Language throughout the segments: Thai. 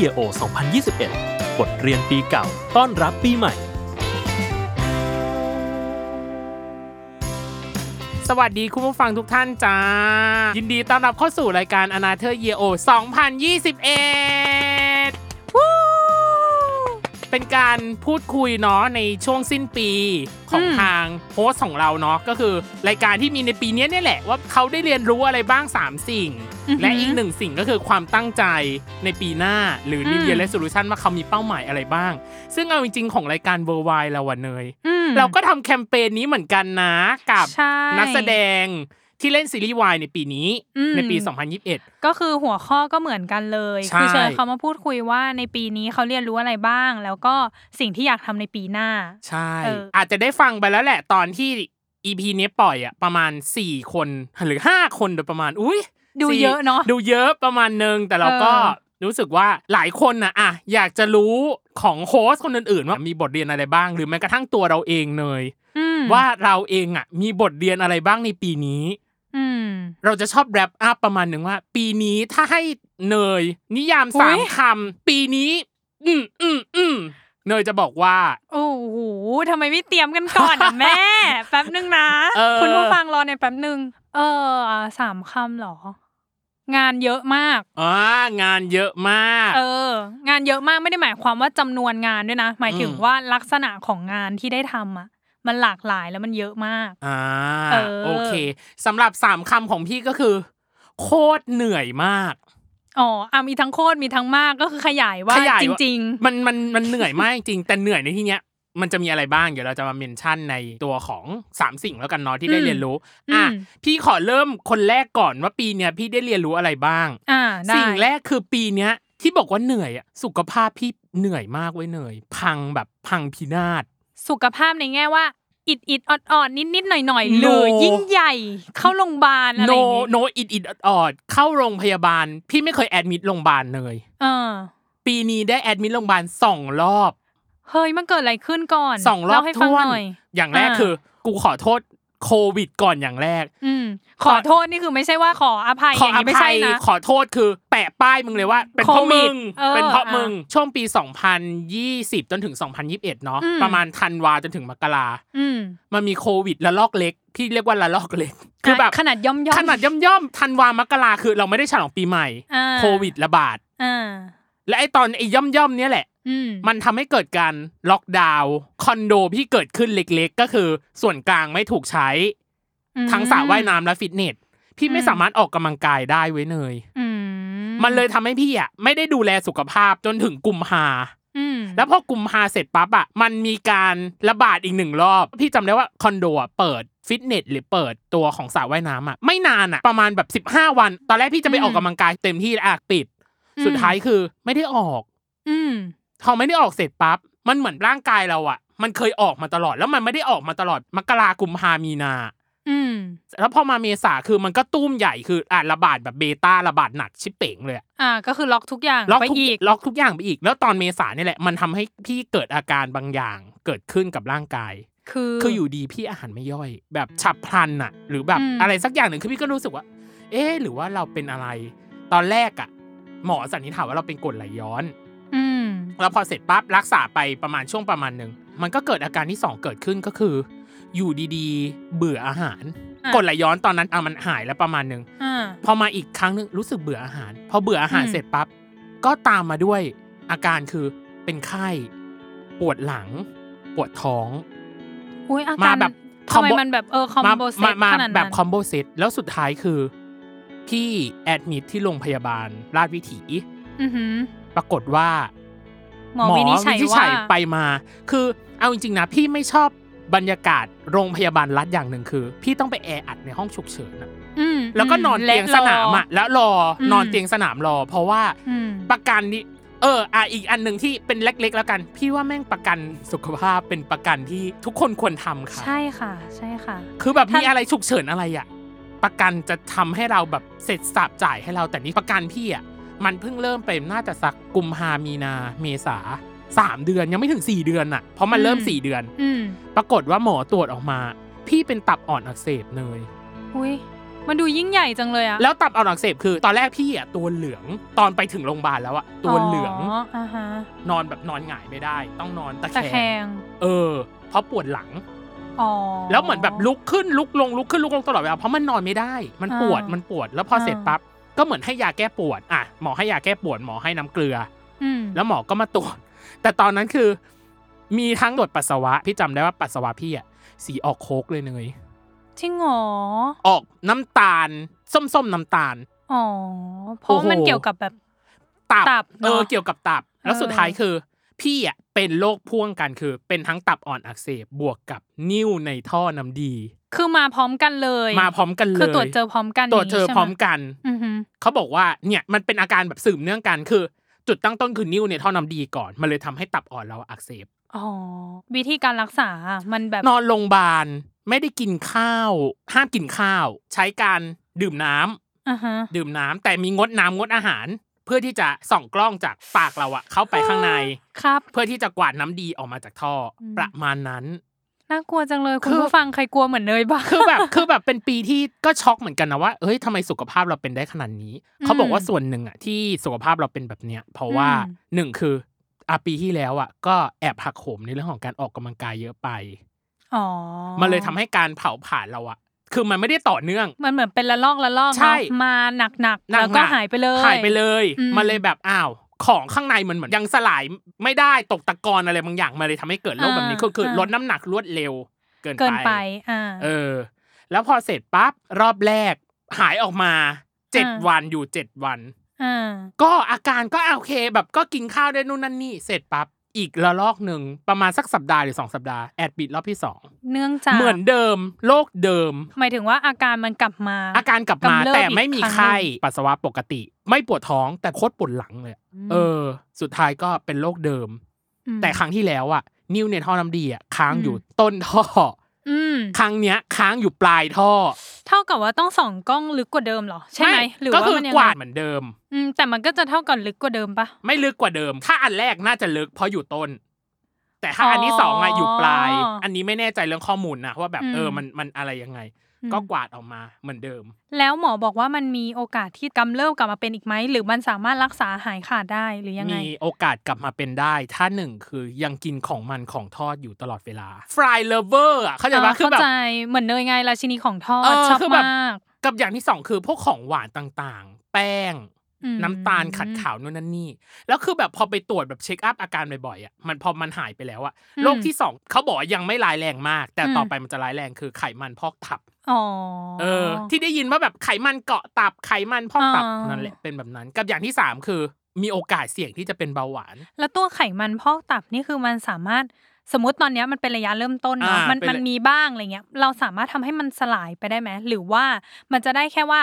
Year O 2021 บทเรียนปีเก่าต้อนรับปีใหม่สวัสดีคุณผู้ฟังทุกท่านจ้ายินดีต้อนรับเข้าสู่รายการ Another Year O 2021 วู้เป็นการพูดคุยเนาะในช่วงสิ้นปีของทางโฮสต์ของเราเนาะก็คือรายการที่มีในปีนี้นี่แหละว่าเขาได้เรียนรู้อะไรบ้าง3สิ่งและอีก1สิ่งก็คือความตั้งใจในปีหน้าหรือ New Year Resolution ว่าเขามีเป้าหมายอะไรบ้างซึ่งเอาจริงๆของรายการ World Wide เราเนยเราก็ทำแคมเปญนี้เหมือนกันนะกับนักแสดงที่เล่นซีรีส์วายในปีนี้ในปี2021ก็คือหัวข้อก็เหมือนกันเลยคือเชิญเขามาพูดคุยว่าในปีนี้เขาเรียนรู้อะไรบ้างแล้วก็สิ่งที่อยากทำในปีหน้าใช่อาจจะได้ฟังไปแล้วแหละตอนที่ EP นี้ปล่อยอ่ะประมาณ4คนหรือ5คนโดยประมาณอุ๊ยดูเยอะเนาะดูเยอะประมาณนึงแต่เราก็รู้สึกว่าหลายคนน่ะอ่ะอยากจะรู้ของโฮสต์คนอื่นๆว่ามีบทเรียนอะไรบ้างหรือแม้กระทั่งตัวเราเองเนยว่าเราเองอ่ะมีบทเรียนอะไรบ้างในปีนี้เราจะชอบแรปอัพประมาณนึงว่าปีนี้ถ้าให้เนยนิยาม3คำปีนี้เนยจะบอกว่าโอ้โหทำไมไม่เตรียมกันก่อนอ่ะแม่แป๊บนึงนะคุณผู้ฟังรอในแป๊บนึง3คำหรองานเยอะมากงานเยอะมากงานเยอะมากไม่ได้หมายความว่าจำนวนงานด้วยนะหมายถึงว่าลักษณะของงานที่ได้ทำอ่ะมันหลากหลายแล้วมันเยอะมากโอเคสำหรับ3คำของพี่ก็คือโคตรเหนื่อยมากมีทั้งโคตรมีทั้งมากก็คือขยายว่าจริงๆมันเหนื่อยมากจริงแต่เหนื่อยในที่เนี้ยมันจะมีอะไรบ้างเดี๋ยวเราจะมาเมนชั่นในตัวของ3สิ่งแล้วกันเนาะที่ได้เรียนรู้พี่ขอเริ่มคนแรกก่อนว่าปีเนี้ยพี่ได้เรียนรู้อะไรบ้างสิ่งแรกคือปีเนี้ยที่บอกว่าเหนื่อยอ่ะสุขภาพพี่เหนื่อยมากเว้ยเหนื่อยพังแบบพังพินาศสุขภาพในแง่ว่าอิดๆอ่อนๆนิดๆหน่อยๆเลยยิ่งใหญ่เข้าโรงพยาบาลอะไรอย่างงี้โนอิดๆอ่อนๆเข้าโรงพยาบาลพี่ไม่เคยแอดมิทโรงพยาบาลเลยปีนี้ได้แอดมิทโรงพยาบาล2รอบเฮ้ยมันเกิดอะไรขึ้นก่อน2รอบท้วนอย่างแรกคือกูขอโทษโควิดก่อนอย่างแรกขอโทษนี่คือไม่ใช่ว่าขออภัยอย่างนี้ไม่ใช่นะขอโทษคือแปะป้ายมึงเลยว่าเป็นเพราะมึงช่วงปี2020จนถึง2021เนาะประมาณธันวาจนถึงมกรามันมีโควิดระลอกเล็กที่เรียกว่าระลอกเล็กคือแบบขนาดย่อมๆธันวามกราคือเราไม่ได้ฉลองปีใหม่โควิดระบาดและไอ้ตอนไอ้ย่อมๆเนี่ยแหละมันทำให้เกิดการล็อกดาวน์คอนโดพี่เกิดขึ้นเล็กๆก็คือส่วนกลางไม่ถูกใช้ทั้งสระว่ายน้ำและฟิตเนสพี่ไม่สามารถออกกำลังกายได้เว้ยเนยมันเลยทำให้พี่อ่ะไม่ได้ดูแลสุขภาพจนถึงกุมภาแล้วพอกุมภาเสร็จปั๊บอ่ะมันมีการระบาดอีก1รอบพี่จำได้ว่าคอนโดอ่ะเปิดฟิตเนสหรือเปิดตัวของสระว่ายน้ำอ่ะไม่นานอ่ะประมาณแบบ15วันตอนแรกพี่จะไปออกกำลังกายเต็มที่อ่ะปิดสุดท้ายคือไม่ได้ออกพอไม่ได้ออกเสร็จปั๊บมันเหมือนร่างกายเราอ่ะมันเคยออกมาตลอดแล้วมันไม่ได้ออกมาตลอดมกรากุมภามีนาแล้วพอมาเมษาคือมันก็ตุ้มใหญ่คือระบาดแบบเบต้าระบาดหนักชิบเป๋งเลยก็คือล็อกทุกอย่างไปอีกล็อกทุกอย่างไปอีกแล้วตอนเมษานี่แหละมันทำให้พี่เกิดอาการบางอย่างเกิดขึ้นกับร่างกายคืออยู่ดีพี่อาหารไม่ย่อยแบบฉับพลันอ่ะหรือแบบอะไรสักอย่างหนึ่งคือพี่ก็รู้สึกว่าเอ๊ะหรือว่าเราเป็นอะไรตอนแรกอ่ะหมอสันนิษฐานว่าเราเป็นกรดไหลย้อนแล้วพอเสร็จปั๊บรักษาไปประมาณนึงมันก็เกิดอาการที่2เกิดขึ้นก็คือ อยู่ดีๆเบื่ออาหารกดไหลย้อนตอนนั้นมันหายแล้วประมาณนึงพอมาอีกครั้งนึงรู้สึกเบื่ออาหารพอเบื่ออาหารเสร็จปั๊บก็ตามมาด้วยอาการคือเป็นไข้ปวดหลังปวดท้องอุ๊ยอาการแบบทำไมมันแบบคอมโบเซตขนาดนั้นแบบคอมโบเซตแล้วสุดท้ายคือพี่แอดมิทที่โรงพยาบาลราชวิถีปรากฏว่าหมอวินิจฉัยไปมาคือเอาจริงๆนะพี่ไม่ชอบบรรยากาศโรงพยาบาลรัฐอย่างหนึ่งคือพี่ต้องไปแออัดในห้องฉุกเฉินนะแล้วก็นอนเตียงสนามอ่ะแล้วรอนอนเตียงสนามรอเพราะว่าประกันนี้อีกอันหนึ่งที่เป็นเล็กๆแล้วกันพี่ว่าแม่งประกันสุขภาพเป็นประกันที่ทุกคนควรทำค่ะใช่ค่ะใช่ค่ะคือแบบมีอะไรฉุกเฉินอะไรอ่ะประกันจะทำให้เราแบบเสร็จสับจ่ายให้เราแต่นี่ประกันพี่อ่ะมันเพิ่งเริ่มไปน่าจะสักกุมภามีนาเมษา3เดือนยังไม่ถึง4เดือนน่ะเพราะมันเริ่ม4เดือนปรากฏว่าหมอตรวจออกมาพี่เป็นตับอ่อนอักเสบเลยอุ้ยมันดูยิ่งใหญ่จังเลยอะแล้วตับอ่อนอักเสบคือตอนแรกพี่อะตัวเหลืองตอนไปถึงโรงพยาบาลแล้วอะตัวเหลืองนอนแบบนอนหงายไม่ได้ต้องนอนตะแคงเพราะปวดหลังแล้วเหมือนแบบลุกขึ้นลุกลงลุกขึ้นลุกลงตลอดเวลาเพราะมันนอนไม่ได้มันปวดแล้วพอเสร็จปั๊บก็เหมือนให้ยาแก้ปวดอ่ะหมอให้ยาแก้ปวดหมอให้น้ำเกลือแล้วหมอก็มาตรวจแต่ตอนนั้นคือมีทั้งตรวจปัสสาวะพี่จำได้ว่าปัสสาวะพี่อะสีออกโคกเลยเนยจริงหรอออกน้ำตาลส้มน้ำตาลอ๋อเพราะมันเกี่ยวกับแบบตับเกี่ยวกับตับแล้วสุดท้ายคือพี่อะเป็นโรคพ่วงกันคือเป็นทั้งตับอ่อนอักเสบบวกกับนิ่วในท่อน้ำดีคือมาพร้อมกันเลยคือตรวจเจอพร้อมกันตรวจเจอพร้อมกันเขาบอกว่าเนี่ยมันเป็นอาการแบบสืบเนื่องกันคือจุดตั้งต้นคือนิ่วในท่อน้ำดีก่อนมันเลยทำให้ตับอ่อนเราอักเสบอ๋อวิธีการรักษามันแบบนอนโรงพยาบาลไม่ได้กินข้าวห้ามกินข้าวใช้การดื่มน้ำดื่มน้ำแต่มีงดน้ำงดอาหารเพื่อที่จะส่องกล้องจากปากเราอะเข้าไปข้างในครับเพื่อที่จะกวาดน้ำดีออกมาจากท่อประมาณนั้นน่ากลัวจังเลยคุณผู้ฟังใครกลัวเหมือนเนยบ้างคือแบบเป็นปีที่ก็ช็อกเหมือนกันนะว่าเฮ้ยทำไมสุขภาพเราเป็นได้ขนาดนี้เขาบอกว่าส่วนหนึ่งอะที่สุขภาพเราเป็นแบบเนี้ยเพราะว่าหนึ่งคือปีที่แล้วอะก็แอบหักโหมในเรื่องของการออกกำลังกายเยอะไปมันเลยทำให้การเผาผลาญเราอะคือมันไม่ได้ต่อเนื่องมันเหมือนเป็นละลอกใช่มาหนักแล้วก็หายไปเลยมันเลยแบบอ้าวของข้างในมันเหมือนยังสลายไม่ได้ตกตะกอนอะไรบางอย่างมันเลยทำให้เกิดโรคแบบนี้คือลดน้ำหนักรวดเร็วเกินไปแล้วพอเสร็จปั๊บรอบแรกหายออกมา7วันอยู่7วันก็อาการก็โอเคแบบก็กินข้าวได้นู่นนั่นนี่เสร็จปั๊บอีกละลอกหนึ่งประมาณสักสัปดาห์หรือ2สัปดาห์แอดมิทรอบที่2เนื่องจากเหมือนเดิมโรคเดิมหมายถึงว่าอาการมันกลับมาแต่ไม่มีไข้ปัสสาวะปกติไม่ปวดท้องแต่โคตรปวดหลังเลยสุดท้ายก็เป็นโรคเดิมแต่ครั้งที่แล้วอ่ะนิ้วในท่อน้ำดีอ่ะค้างอยู่ต้นท่อครั้งเนี้ยค้างอยู่ปลายท่อเท่ากับว่าต้องส่องกล้องลึกกว่าเดิมหรอใช่ไหมหรือว่ามันยังกว่าเหมือนเดิมแต่มันก็จะเท่ากับลึกกว่าเดิมปะไม่ลึกกว่าเดิมถ้าอันแรกน่าจะลึกเพราะอยู่ต้นแต่ถ้าอันที่สองอะอยู่ปลายอันนี้ไม่แน่ใจเรื่องข้อมูลนะว่าแบบมันอะไรยังไงก็กวาดออกมาเหมือนเดิมแล้วหมอบอกว่ามันมีโอกาสที่กำเริบกลับมาเป็นอีกไหมหรือมันสามารถรักษาหายขาดได้หรือยังไงมีโอกาสกลับมาเป็นได้ถ้าหนึ่งคือยังกินของมันของทอดอยู่ตลอดเวลาฟรายเลเวอร์อ่ะเข้าใจป่ะคือแบบเหมือนเนยไงราชินีของทอดชอบมากกับอย่างที่สองคือพวกของหวานต่างๆแป้งน้ำตาลขัดขาวนู่นนั่นนี่แล้วคือแบบพอไปตรวจแบบเช็คอัพอาการบ่อยๆอ่ะมันพอมันหายไปแล้วอ่ะโรคที่สองเขาบอกยังไม่ร้ายแรงมากแต่ต่อไปมันจะร้ายแรงคือไขมันพอกตับที่ได้ยินว่าแบบไขมันเกาะตับไขมันพอกตับนั่นแหละเป็นแบบนั้นกับอย่างที่3คือมีโอกาสเสี่ยงที่จะเป็นเบาหวานแล้วตัวไขมันพอกตับนี่คือมันสามารถสมมติตอนนี้มันเป็นระยะเริ่มต้นเนาะมันมีบ้างอะไรเงี้ยเราสามารถทำให้มันสลายไปได้ไหมหรือว่ามันจะได้แค่ว่า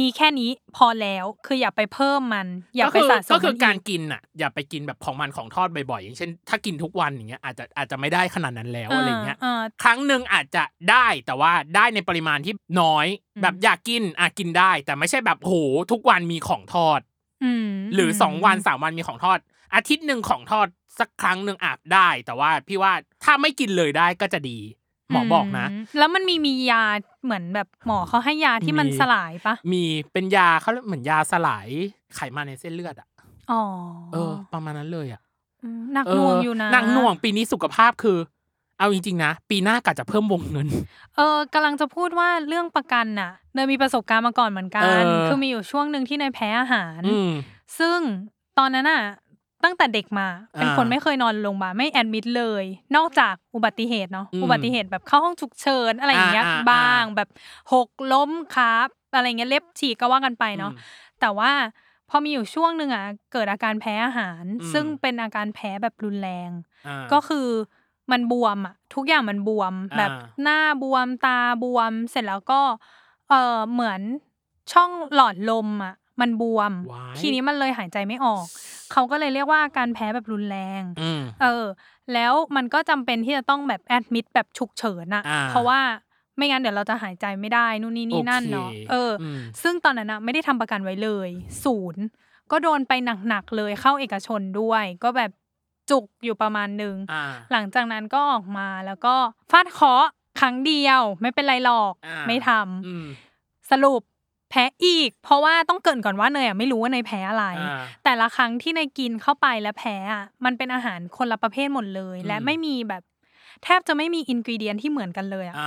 มีแค่นี้พอแล้วคืออย่าไปเพิ่มมันอย่าไปสะสมก็คือการกินน่ะอย่าไปกินแบบของมันของทอดบ่อยๆอย่างเช่นถ้ากินทุกวันอย่างเงี้ยอาจจะไม่ได้ขนาดนั้นแล้วอะไรเงี้ยครั้งนึงอาจจะได้แต่ว่าได้ในปริมาณที่น้อยแบบอยากกินกินได้แต่ไม่ใช่แบบโหทุกวันมีของทอดหรือ2วัน3วันมีของทอดอาทิตย์นึงของทอดสักครั้งนึงอาจได้แต่ว่าพี่ว่าถ้าไม่กินเลยได้ก็จะดีหมอบอกนะแล้วมันมียาเหมือนแบบหมอเขาให้ยาที่มันสลายปะมีเป็นยาเขาเหมือนยาสลายไขมันในเส้นเลือดอ่ะอ๋อประมาณนั้นเลยอ่ะหนักหน่วงอยู่นะหนักหน่วงปีนี้สุขภาพคือ เอาจริงๆนะปีหน้ากะจะเพิ่มวงเงินกำลังจะพูดว่าเรื่องประกันน่ะเนยมีประสบการณ์มาก่อนเหมือนกันคือมีอยู่ช่วงนึงที่เนยแพ้อาหารซึ่งตอนนั้นน่ะตั้งแต่เด็กมาเป็นคนไม่เคยนอนโรงพยาบาลไม่แอดมิดเลยนอกจากอุบัติเหตุเนาะอุบัติเหตุแบบเข้าห้องฉุกเฉินอะไรอย่างเงี้ยบ้างแบบหกล้มขาอะไรเงี้ยเล็บฉีกก็ว่ากันไปเนาะแต่ว่าพอมีอยู่ช่วงนึงอ่ะเกิดอาการแพ้อาหารซึ่งเป็นอาการแพ้แบบรุนแรงก็คือมันบวมอ่ะทุกอย่างมันบวมแบบหน้าบวมตาบวมเสร็จแล้วก็เหมือนช่องหลอดลมอ่ะมันบวมทีนี้มันเลยหายใจไม่ออกเขาก็เลยเรียกว่าการแพ้แบบรุนแรงแล้วมันก็จำเป็นที่จะต้องแบบแอดมิดแบบฉุกเฉินอ่ะเพราะว่าไม่งั้นเดี๋ยวเราจะหายใจไม่ได้นู่นนี่นี่นั่นเนาะซึ่งตอนนั้นนะไม่ได้ทำประกันไว้เลยศูนย์ก็โดนไปหนักๆเลยเข้าเอกชนด้วยก็แบบจุกอยู่ประมาณนึงหลังจากนั้นก็ออกมาแล้วก็ฟาดเคาะครั้งเดียวไม่เป็นไรหรอกไม่ทำสรุปแพ้อีกเพราะว่าต้องเกริ่นก่อนว่าเนยอ่ะไม่รู้ว่าเนยแพ้อะไรแต่ละครั้งที่เนยกินเข้าไปแล้วแพ้อ่ะมันเป็นอาหารคนละประเภทหมดเลยและไม่มีแบบแทบจะไม่มีอินกรีเดียนที่เหมือนกันเลยอ่ะ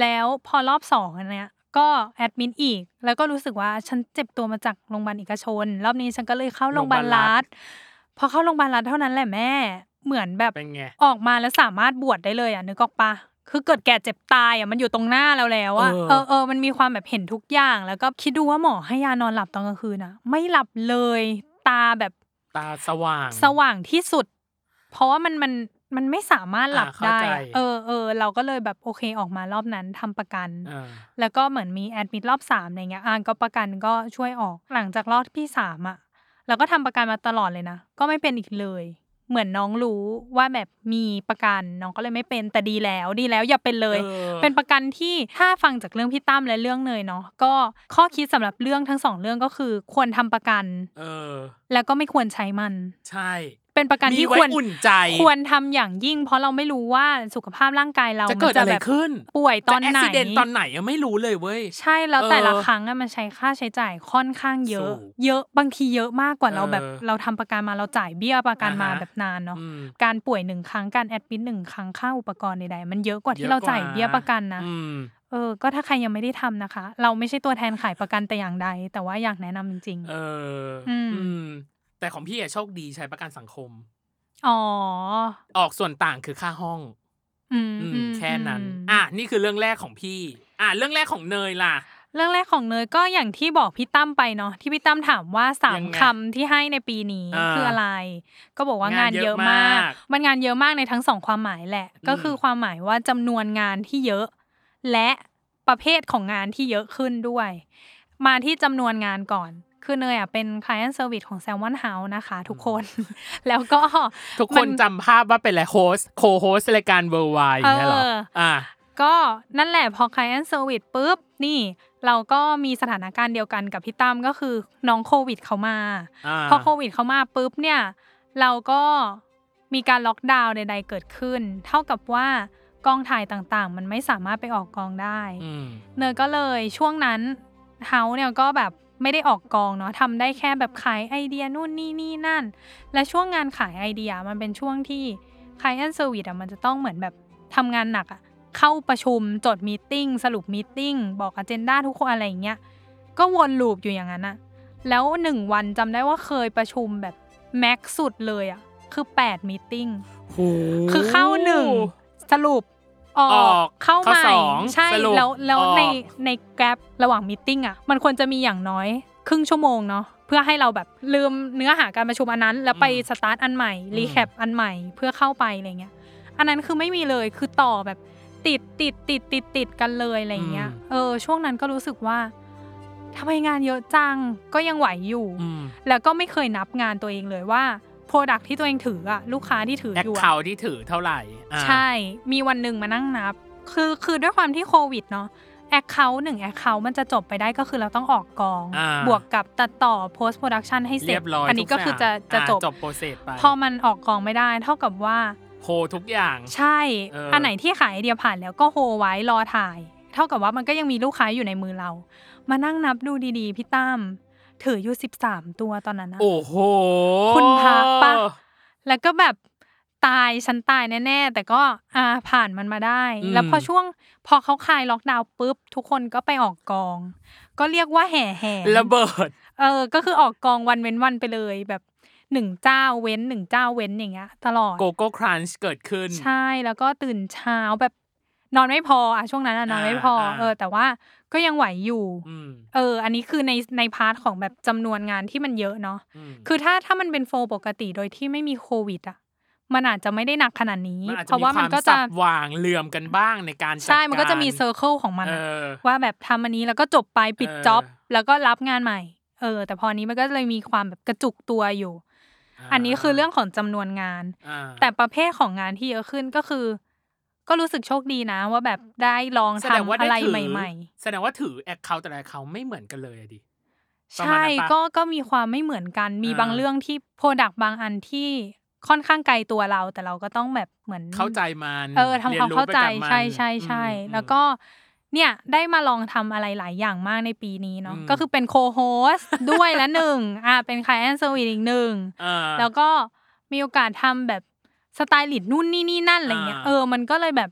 แล้วพอรอบ2อันเนี้ยก็แอดมิดอีกแล้วก็รู้สึกว่าฉันเจ็บตัวมาจากโรงพยาบาลเอกชนรอบนี้ฉันก็เลยเข้าโรงพยาบาลรัฐพอเข้าโรงพยาบาลรัฐเท่านั้นแหละแม่เหมือนแบบออกมาแล้วสามารถบวชได้เลยอ่ะนึกออกปะคือเกิดแก่เจ็บตายอ่ะมันอยู่ตรงหน้าเราแล้วอ่ะมันมีความแบบเห็นทุกอย่างแล้วก็คิดดูว่าหมอให้ยานอนหลับตอนกลางคืนนะไม่หลับเลยตาแบบตาสว่างที่สุดเพราะว่ามันไม่สามารถหลับได้เราก็เลยแบบโอเคออกมารอบนั้นทำประกันแล้วก็เหมือนมีแอดมิดรอบ3อะไรเงี้ยก็ประกันก็ช่วยออกหลังจากรอบที่3อ่ะเราก็ทำประกันมาตลอดเลยนะก็ไม่เป็นอีกเลยเหมือนน้องรู้ว่าแบบมีประกันน้องก็เลยไม่เป็นแต่ดีแล้วอย่าเป็นเลยเป็นประกันที่ถ้าฟังจากเรื่องพี่ตั้มและเรื่องเนยเนาะก็ข้อคิดสำหรับเรื่องทั้ง2เรื่องก็คือควรทำประกันแล้วก็ไม่ควรใช้มันใช่เป็นประกันที่ควรทำอย่างยิ่งเพราะเราไม่รู้ว่าสุขภาพร่างกายเราจะเกิดอะไรขึ้นป่วยตอนไหนตอนไหนไม่รู้เลยเว้ยใช่แล้วแต่ละครั้งมันใช้ค่าใช้จ่ายค่อนข้างเยอะบางทีเยอะมากกว่าเราแบบเราทำประกันมาเราจ่ายเบี้ยประกันมาแบบนานเนาะการป่วย1ครั้งการแอดมิด1ครั้งค่าอุปกรณ์ใดๆมันเยอะกว่าที่เราจ่ายเบี้ยประกันนะก็ถ้าใครยังไม่ได้ทำนะคะเราไม่ใช่ตัวแทนขายประกันแต่อย่างใดแต่ว่าอยากแนะนำจริงๆแต่ของพี่โชคดีใช้ประกันสังคมออกส่วนต่างคือค่าห้องแค่นั้นนี่คือเรื่องแรกของพี่เรื่องแรกของเนยล่ะเรื่องแรกของเนยก็อย่างที่บอกพี่ตั้มไปเนาะที่พี่ตั้มถามว่า3คำที่ให้ในปีนี้คืออะไรก็บอกว่างานเยอะมากมันงานเยอะมากในทั้ง2ความหมายแหละก็คือความหมายว่าจำนวนงานที่เยอะและประเภทของงานที่เยอะขึ้นด้วยมาที่จำนวนงานก่อนคือเนยเป็น client service ของ Salmon House นะคะทุกคน แล้วก็ทุกคนจำภาพว่าเป็นอะไรโฮสco-host รายการ World Wide เนี่ยหรอก็นั่นแหละพอ client service ปุ๊บนี่เราก็มีสถานการณ์เดียวกันกับพี่ตั้มก็คือน้องโควิดเข้ามาพอโควิดเข้ามาปุ๊บเนี่ยเราก็มีการล็อกดาวน์ใดๆเกิดขึ้นเท่ากับว่ากองถ่ายต่างๆมันไม่สามารถไปออกกองได้เนยก็เลยช่วงนั้น House เนี่ยก็แบบไม่ได้ออกกองเนาะทำได้แค่แบบขายไอเดียนู่นนี่นั่นและช่วงงานขายไอเดียมันเป็นช่วงที่ client service อ่ะมันจะต้องเหมือนแบบทำงานหนักอ่ะเข้าประชุมจดมีตติ้งสรุปมีตติ้งบอกอเจนดาทุกคนอะไรอย่างเงี้ยก็วนลูปอยู่อย่างนั้นน่ะแล้ว1วันจำได้ว่าเคยประชุมแบบแม็กซ์สุดเลยอ่ะคือ8มีตติ้งคือเข้า1สรุปออกเข้าใหม่ใช่แล้วในแกลบระหว่างมีตติ้งอ่ะมันควรจะมีอย่างน้อยครึ่งชั่วโมงเนาะเพื่อให้เราแบบลืมเนื้อหาการประชุมอันนั้นแล้วไปสตาร์ทอันใหม่รีแคปอันใหม่เพื่อเข้าไปอะไรเงี้ยอันนั้นคือไม่มีเลยคือต่อแบบติดกันเลยอะไรเงี้ยช่วงนั้นก็รู้สึกว่าทำไมงานเยอะจังก็ยังไหวอยู่แล้วก็ไม่เคยนับงานตัวเองเลยว่าโปรดักที่ตัวเองถืออะลูกค้าที่ถืออยู่อะเขาที่ถือเท่าไหร่ใช่มีวันหนึ่งมานั่งนับคือด้วยความที่โควิดเนาะแอคเคาท์1แอคเคาท์มันจะจบไปได้ก็คือเราต้องออกกองบวกกับตัดต่อโพสต์โปรดักชันให้เสร็จอันนี้ก็คือจะจบโปรเซสไปพอมันออกกองไม่ได้เท่ากับว่าโฮทุกอย่างใช่อันไหนที่ขายไอเดียผ่านแล้วก็โฮไว้รอถ่ายเท่ากับว่ามันก็ยังมีลูกค้าอยู่ในมือเรามานั่งนับดูดีๆพี่ตั้มถืออยู่13ตัวตอนนั้นนะโอ้โหคุณพักปะแล้วก็แบบ ตายฉันตายแน่ๆแต่ก็ผ่านมันมาได้แล้วพอเขาคลายล็อกดาวน์ปุ๊บทุกคนก็ไปออกกองก็เรียกว่าแห่แห่ระเบิดก็คือออกกองวันเว้นวันไปเลยแบบ1เจ้าเว้น1เจ้าเว้นอย่างเงี้ยตลอดโกโก้ครันช์เกิดขึ้นใช่แล้วก็ตื่นเช้าแบบนอนไม่พออะช่วงนั้นนอนไม่พอแต่ว่าก็ยังไหวอยู่อันนี้คือในพาร์ทของแบบจำนวนงานที่มันเยอะเนาะคือถ้ามันเป็นโฟปกติโดยที่ไม่มีโควิดอะมันอาจจะไม่ได้หนักขนาดนี้เพราะว่ามันก็จะวางเหลื่อมกันบ้างในการใช่มันก็จะมีเซอร์เคิลของมันว่าแบบทำอันนี้แล้วก็จบไปปิดจ็อบแล้วก็รับงานใหม่แต่พอนี้มันก็เลยมีความแบบกระจุกตัวอยู่อันนี้คือเรื่องของจำนวนงานแต่ประเภทของงานที่เยอะขึ้นก็คือก็รู้สึกโชคดีนะว่าแบบได้ลองทำอะไรใหม่ๆแสดงว่าถือแอคเคาท์แต่ละแอคเคาท์ไม่เหมือนกันเลยดิใช่ก็มีความไม่เหมือนกันมีบางเรื่องที่โปรดักต์บางอันที่ค่อนข้างไกลตัวเราแต่เราก็ต้องแบบเหมือนเข้าใจมันทำความเข้าใจใช่ๆๆแล้วก็เนี่ยได้มาลองทำอะไรหลายอย่างมากในปีนี้เนาะก็คือเป็นโคโฮสด้วยละหนึ่งเป็นไคลแอนท์เซอร์วิสอีกหนึ่งแล้วก็มีโอกาสทำแบบสไตลิสต์นู่นนี่นั่นอะไรเงี้ยมันก็เลยแบบ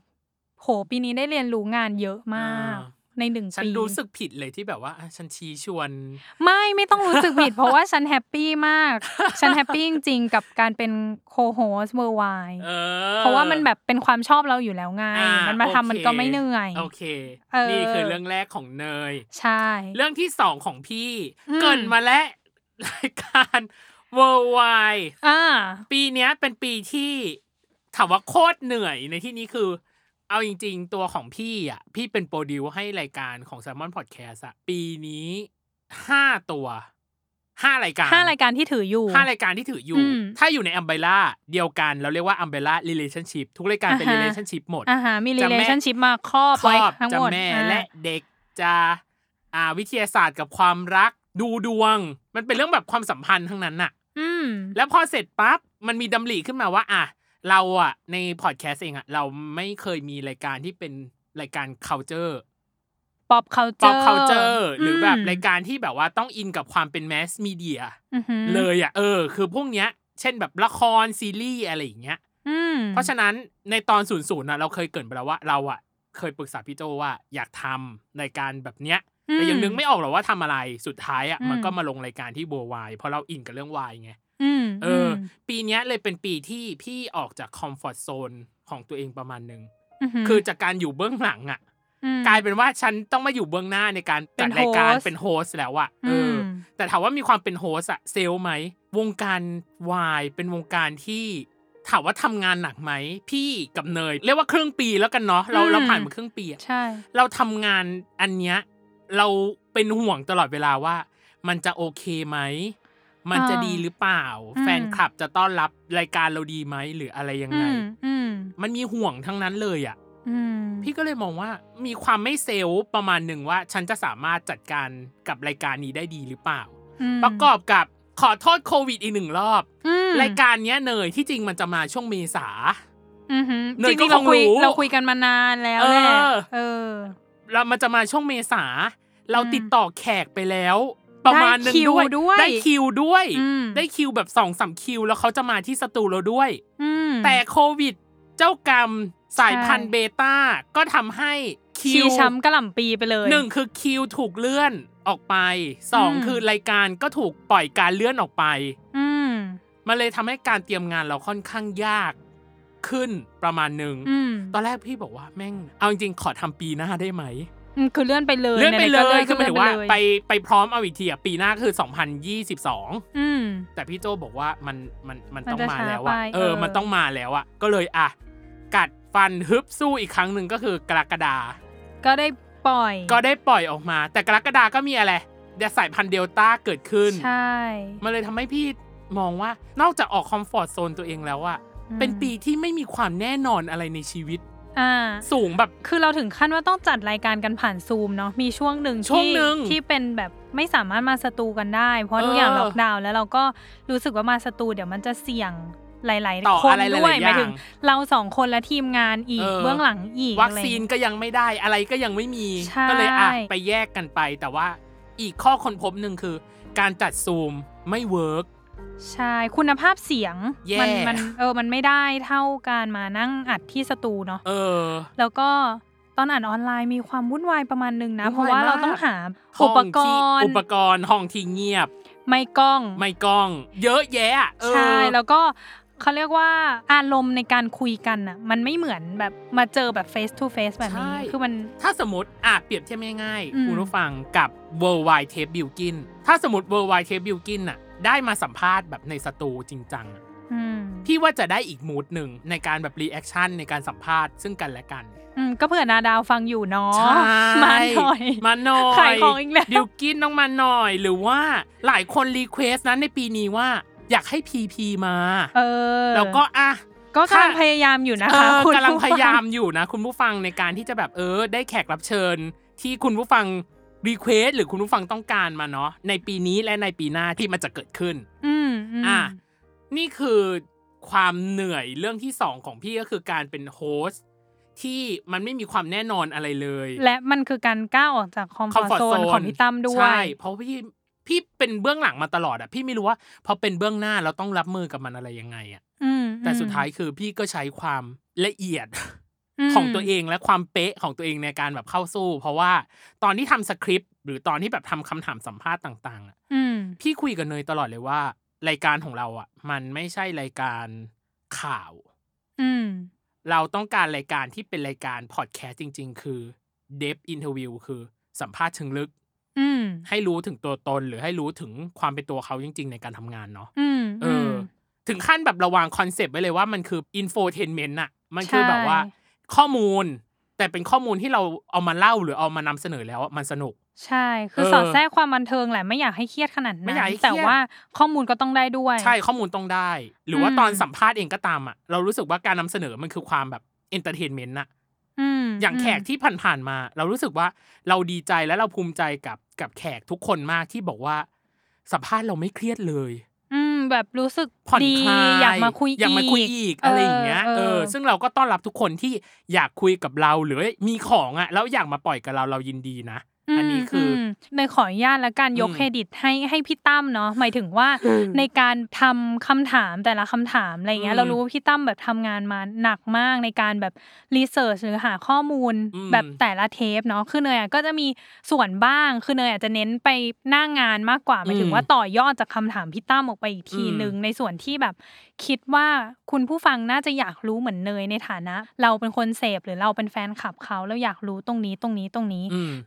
โหปีนี้ได้เรียนรู้งานเยอะมากในหนึ่งปีฉันรู้สึกผิดเลยที่แบบว่าฉันชี้ชวนไม่ต้องรู้สึกผิดเพราะว่าฉันแฮปปี้มากฉันแฮปปี้จริงๆกับการเป็นโคโฮสต์ World Wide เพราะว่ามันแบบเป็นความชอบเราอยู่แล้วไงมันมาทำมันก็ไม่เหนื่อยโอเคนี่คือเรื่องแรกของเนยใช่เรื่องที่สองของพี่เกิดมาแล้วรายการWorld Wide ปีนี้เป็นปีที่ถามว่าโคตรเหนื่อยในที่นี้คือเอาจริงๆตัวของพี่อ่ะพี่เป็นโปรดิวให้รายการของ Salmon Podcast อ่ะปีนี้5รายการ5รายการที่ถืออยู่ถ้าอยู่ในอัมเบร่าเดียวกันเราเรียกว่าอัมเบร่า relationship ทุกรายการเป็น relationship หมดมี relationship มาครอบไว้ทั้งหมดจะแม่และเด็กจะวิทยาศาสตร์กับความรักดูดวงมันเป็นเรื่องแบบความสัมพันธ์ทั้งนั้นน่ะแล้วพอเสร็จปั๊บมันมีดำริขึ้นมาว่าอ่ะเราอ่ะในพอดแคสต์เองอ่ะเราไม่เคยมีรายการที่เป็นรายการ culture pop culture หรือแบบรายการที่แบบว่าต้องอินกับความเป็น mass media เลยอ่ะคือพวกเนี้ยเช่นแบบละครซีรีส์อะไรอย่างเงี้ยเพราะฉะนั้นในตอน00น่ะเราเคยเกริ่นไปแล้วว่าเราอ่ะเคยปรึกษาพี่โจว่าอยากทำรายการแบบเนี้ยแต่ยังนึกไม่ออกหรอกว่าทำอะไรสุดท้ายอ่ะมันก็มาลงรายการที่โบวายเพราะเราอินกับเรื่องวายไงปีนี้เลยเป็นปีที่พี่ออกจากคอมฟอร์ตโซนของตัวเองประมาณนึงคือจากการอยู่เบื้องหลังอ่ะกลายเป็นว่าฉันต้องมาอยู่เบื้องหน้าในการจัดรายการเป็นโฮสต์แล้วอ่ะแต่ถามว่ามีความเป็นโฮสต์อ่ะเซลไหมวงการวายเป็นวงการที่ถามว่าทำงานหนักไหมพี่กับเนยเรียกว่าครึ่งปีแล้วกันเนาะเราผ่านมาครึ่งปีใช่เราทำงานอันเนี้ยเราเป็นห่วงตลอดเวลาว่ามันจะโอเคไหมมันจะดีหรือเปล่าแฟนคลับจะต้อนรับรายการเราดีไหมหรืออะไรยังไงมันมีห่วงทั้งนั้นเลยอ่ะพี่ก็เลยมองว่ามีความไม่เซลล์ประมาณหนึ่งว่าฉันจะสามารถจัดการกับรายการนี้ได้ดีหรือเปล่าประกอบกับขอโทษโควิดอีกหนึ่งรอบรายการนี้เนยที่จริงมันจะมาช่วงเมษาเนยก็คงรู้เราคุยกันมานานแล้วแหละเรามันจะมาช่วงเมษาเราติดต่อแขกไปแล้วประมาณนึงด้วยได้คิวแบบ 2-3 คิวแล้วเขาจะมาที่สตูเราด้วยแต่โควิดเจ้ากรรมสายพันธุ์เบต้าก็ทำให้คิวช้ำกระหล่ำปีไปเลย1คือคิวถูกเลื่อนออกไป2คือรายการก็ถูกปล่อยการเลื่อนออกไปมันเลยทำให้การเตรียมงานเราค่อนข้างยากขึ้นประมาณนึงตอนแรกพี่บอกว่าแม่งเอาจริงๆขอทำปีหน้าได้ไหมคือเลื่อนไปเลยคือหมายถึงว่าไปพร้อมเอาอีกทีอ่ะปีหน้าคือ2022แต่พี่โจบอกว่ามันต้องมาแล้วอ่ะมันต้องมาแล้วอ่ะก็เลยอ่ะกัดฟันฮึบสู้อีกครั้งนึงก็คือกรกฎาคมก็ได้ปล่อยออกมาแต่กรกฎาคมก็มีอะไรสายพันธุ์เดลต้าเกิดขึ้นใช่มันเลยทำให้พี่มองว่านอกจากออกคอมฟอร์ตโซนตัวเองแล้วอ่ะเป็นปีที่ไม่มีความแน่นอนอะไรในชีวิตสูงแบบคือเราถึงขั้นว่าต้องจัดรายการกันผ่านซูมเนาะมีช่วงหนึ่งที่เป็นแบบไม่สามารถมาสตูกันได้เพราะทุกอย่างล็อกดาวน์แล้วเราก็รู้สึกว่ามาสตูเดี๋ยวมันจะเสี่ยงหลายๆคนด้วยหมายถึงเรา2คนและทีมงานอีกเบื้องหลังอีกวัคซีนก็ยังไม่ได้อะไรก็ยังไม่มีก็เลยอ่ะไปแยกกันไปแต่ว่าอีกข้อค้นพบนึงคือการจัดซูมไม่เวิร์ก ใช่คุณภาพเสียง yeah. มันไม่ได้เท่าการมานั่งอัดที่สตูเนาะแล้วก็ตอนอ่านออนไลน์มีความวุ่นวายประมาณนึงนะเพราะว่าเราต้องหาอุปกรณ์ห้องที่เงียบไม่กล้องเยอะแยะใช่แล้วก็เขาเรียกว่าอารมณ์ในการคุยกันน่ะมันไม่เหมือนแบบมาเจอแบบ face to face แบบนี้คือมันถ้าสมมติเปรียบเทียบง่ายๆคุณผู้ฟังกับ World Wide เทปบิลกินถ้าสมมติ World Wide เทปบิลกินน่ะได้มาสัมภาษณ์แบบในสตูจริงจังพี่ว่าจะได้อีกมูดหนึ่งในการแบบรีแอคชั่นในการสัมภาษณ์ซึ่งกันและกันก็เผื่อนาดาวฟังอยู่เนาะมาหน่อยขายของอีกแล้วบิลกินต้องมาหน่อยหรือว่าหลายคนรีเควสต์นั้นในปีนี้ว่าอยากให้ PP มาแล้วก็ก็กำลังพยายามอยู่นะคะคุณกำลังพยายามอยู่นะคุณผู้ฟังในการที่จะแบบได้แขกรับเชิญที่คุณผู้ฟังรีเควสต์หรือคุณผู้ฟังต้องการมาเนาะในปีนี้และในปีหน้าที่มันจะเกิดขึ้นนี่คือความเหนื่อยเรื่องที่2ของพี่ก็คือการเป็นโฮสต์ที่มันไม่มีความแน่นอนอะไรเลยและมันคือการก้าวออกจากคอมฟอร์ตโซนของพี่ตั้มด้วยใช่เพราะพี่เป็นเบื้องหลังมาตลอดอ่ะพี่ไม่รู้ว่าพอเป็นเบื้องหน้าเราต้องรับมือกับมันอะไรยังไงอ่ะแต่สุดท้ายคือพี่ก็ใช้ความละเอียดของตัวเองและความเป๊ะของตัวเองในการแบบเข้าสู้เพราะว่าตอนที่ทำสคริปต์หรือตอนที่แบบทำคำถามสัมภาษณ์ต่างๆอ่ะพี่คุยกับเนยตลอดเลยว่ารายการของเราอ่ะมันไม่ใช่รายการข่าวเราต้องการรายการที่เป็นรายการพอดแคสต์จริงๆคือ Depth Interview คือสัมภาษณ์เชิงลึกให้รู้ถึงตัวตนหรือให้รู้ถึงความเป็นตัวเขาจริงๆในการทำงานเนาะถึงขั้นแบบระวางคอนเซปต์ไว้เลยว่ามันคืออินโฟเทนเมนต์น่ะมันคือแบบว่าข้อมูลแต่เป็นข้อมูลที่เราเอามาเล่าหรือเอามานำเสนอแล้วมันสนุกใช่คือสอดแทรกความบันเทิงแหละไม่อยากให้เครียดขนาดนั้นแต่ว่าข้อมูลก็ต้องได้ด้วยใช่ข้อมูลต้องได้หรือว่าตอนสัมภาษณ์เองก็ตามอ่ะเรารู้สึกว่าการนำเสนอมันคือความแบบเอนเตอร์เทนเมนต์น่ะอย่างแขกที่ผ่านมาเรารู้สึกว่าเราดีใจและเราภูมิใจกับแขกทุกคนมากที่บอกว่าสัมภาษณ์เราไม่เครียดเลยแบบรู้สึกผ่อนคลายอยากมาคุยอีกอะไรอย่างเงี้ยซึ่งเราก็ต้อนรับทุกคนที่อยากคุยกับเราหรือมีของอ่ะแล้วอยากมาปล่อยกับเรายินดีนะอันนี้คือในขออนุญาตและการยกเครดิตให้พี่ตั้มเนาะหมายถึงว่าในการทำคำถามแต่ละคำถามอะไรเงี้ยเรารู้ว่าพี่ตั้มแบบทำงานมาหนักมากในการแบบรีเสิร์ชหรือหาข้อมูลแบบแต่ละเทปเนาะคือเนยก็จะมีส่วนบ้างคือเนยอาจจะเน้นไปหน้างานมากกว่าหมายถึงว่าต่อยอดจากคำถามพี่ตั้มออกไปอีกทีนึงในส่วนที่แบบคิดว่าคุณผู้ฟังน่าจะอยากรู้เหมือนเนยในฐานะเราเป็นคนเสพหรือเราเป็นแฟนคลับเขาแล้วอยากรู้ตรงนี้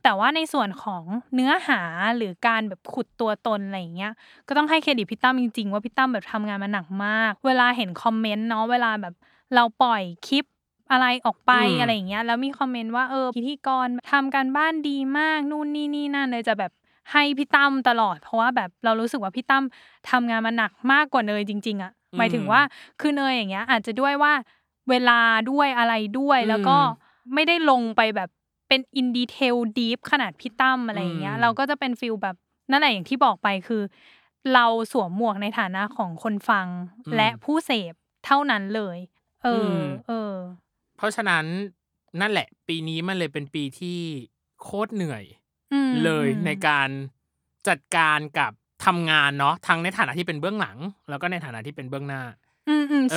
แต่ว่าในส่วนของเนื้อหาหรือการแบบขุดตัวตนอะไรอย่างเงี้ยก็ต้องให้เครดิตพี่ตั้มจริงๆว่าพี่ตั้มแบบทำงานมาหนักมากเวลาเห็นคอมเมนต์เนาะเวลาแบบเราปล่อยคลิปอะไรออกไปอะไรอย่างเงี้ยแล้วมีคอมเมนต์ว่าพิธีกรทำการบ้านดีมากนู่นนี่นี่นั่นเลยจะแบบให้พี่ตั้มตลอดเพราะว่าแบบเรารู้สึกว่าพี่ตั้มทำงานมาหนักมากกว่าเนยจริงๆอ่ะหมายถึงว่าคือเนยอย่างเงี้ยอาจจะด้วยว่าเวลาด้วยอะไรด้วยแล้วก็ไม่ได้ลงไปแบบเป็นอินดีเทลดีฟขนาดพี่ตั้มอะไรอย่างเงี้ยเราก็จะเป็นฟิลแบบนั่นแหละอย่างที่บอกไปคือเราสวมหมวกในฐานะของคนฟังและผู้เสพเท่านั้นเลยเพราะฉะนั้นนั่นแหละปีนี้มันเลยเป็นปีที่โคตรเหนื่อยเลยในการจัดการกับทำงานเนาะทั้งในฐานะที่เป็นเบื้องหลังแล้วก็ในฐานะที่เป็นเบื้องหน้า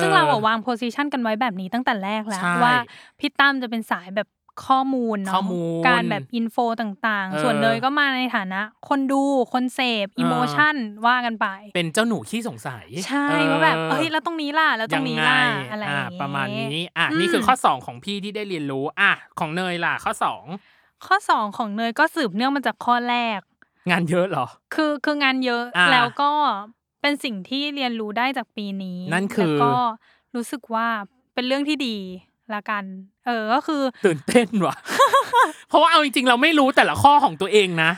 ซึ่งเราวางโพสิชันกันไว้แบบนี้ตั้งแต่แรกแล้วว่าพี่ตั้มจะเป็นสายแบบข้อมูลเนาะการแบบอินโฟต่างๆส่วนเลยก็มาในฐานะคนดูคนเสพอิโมชั่นว่ากันไปเป็นเจ้าหนูขี้สงสัยใช่ว่าแบบแล้วตรงนี้ล่ะแล้วตรงนี้ล่ะอะไรประมาณนี้นี่คือข้อ2ของพี่ที่ได้เรียนรู้ของเนยล่ะข้อ2ของเนยก็สืบเนื่องมาจากข้อแรกงานเยอะเหรอคืองานเยอะแล้วก็เป็นสิ่งที่เรียนรู้ได้จากปีนี้นั่นคือแล้วก็รู้สึกว่าเป็นเรื่องที่ดีละกันก็คือตื่นเต้นว่ะเพราะว่าเอาจริงๆเราไม่รู้แต่ละข้อของตัวเองนะ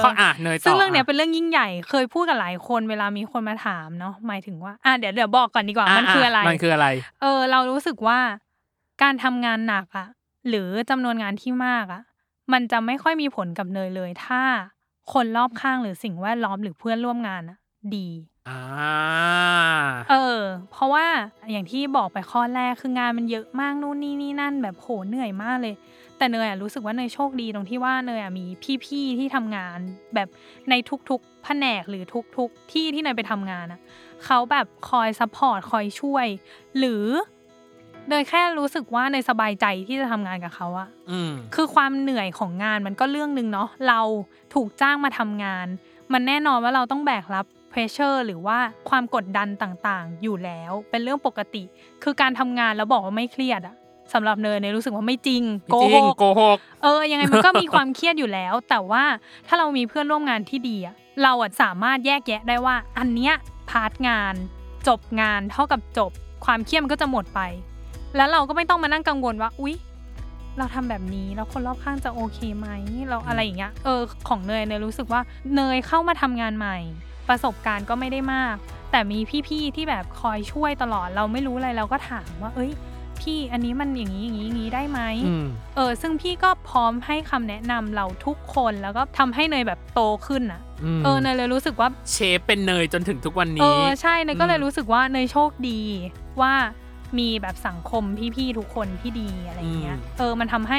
เขาเนยต่อซึ่งเรื่องเนี้ยเป็นเรื่องยิ่งใหญ่เคยพูดกับหลายคนเวลามีคนมาถามเนาะหมายถึงว่าเดี๋ยวบอกก่อนดีกว่ามันคืออะไรเรารู้สึกว่าการทำงานหนักอ่ะหรือจำนวนงานที่มากอ่ะมันจะไม่ค่อยมีผลกับเนยเลยถ้าคนรอบข้างหรือสิ่งแวดล้อมหรือเพื่อนร่วมงานดี เพราะว่าอย่างที่บอกไปข้อแรกคืองานมันเยอะมากนู่นนี่นี่นั่นแบบโหเหนื่อยมากเลยแต่เนยอ่ะรู้สึกว่าเนยโชคดีตรงที่ว่าเนยอ่ะมีพี่ๆที่ทำงานแบบในทุกๆแผนกหรือทุกๆที่ที่เนยไปทำงานอ่ะเขาแบบคอยซัพพอร์ตคอยช่วยหรือเนยแค่รู้สึกว่าเนยสบายใจที่จะทำงานกับเขาอ่ะคือความเหนื่อยของงานมันก็เรื่องนึงเนาะเราถูกจ้างมาทำงานมันแน่นอนว่าเราต้องแบกรับpressure หรือว่าความกดดันต่างๆอยู่แล้วเป็นเรื่องปกติคือการทำงานแล้วบอกว่าไม่เครียดอะสำหรับเนยรู้สึกว่าไม่จริงโกหกยังไงมันก็มีความเครียดอยู่แล้วแต่ว่าถ้าเรามีเพื่อนร่วมงานที่ดีอะเราอะสามารถแยกแยะได้ว่าอันเนี้ยพาร์ทงานจบงานเท่ากับจบความเครียดมันก็จะหมดไปแล้วเราก็ไม่ต้องมานั่งกังวลว่าอุ๊ยเราทำแบบนี้แล้วคนรอบข้างจะโอเคไหมเราอะไรอย่างเงี้ยของเนยรู้สึกว่าเนยเข้ามาทำงานใหม่ประสบการณ์ก็ไม่ได้มากแต่มีพี่ๆที่แบบคอยช่วยตลอดเราไม่รู้อะไรเราก็ถามว่าเอ้ยพี่อันนี้มันอย่างนี้อย่างนี้อย่างนี้ได้ไหมซึ่งพี่ก็พร้อมให้คำแนะนำเราทุกคนแล้วก็ทำให้เนยแบบโตขึ้นอ่ะเนยเลยรู้สึกว่าเชฟเป็นเนยจนถึงทุกวันนี้ใช่เนยก็เลยรู้สึกว่าเนยโชคดีว่ามีแบบสังคมพี่ๆทุกคนที่ดีอะไรเงี้ยมันทำให้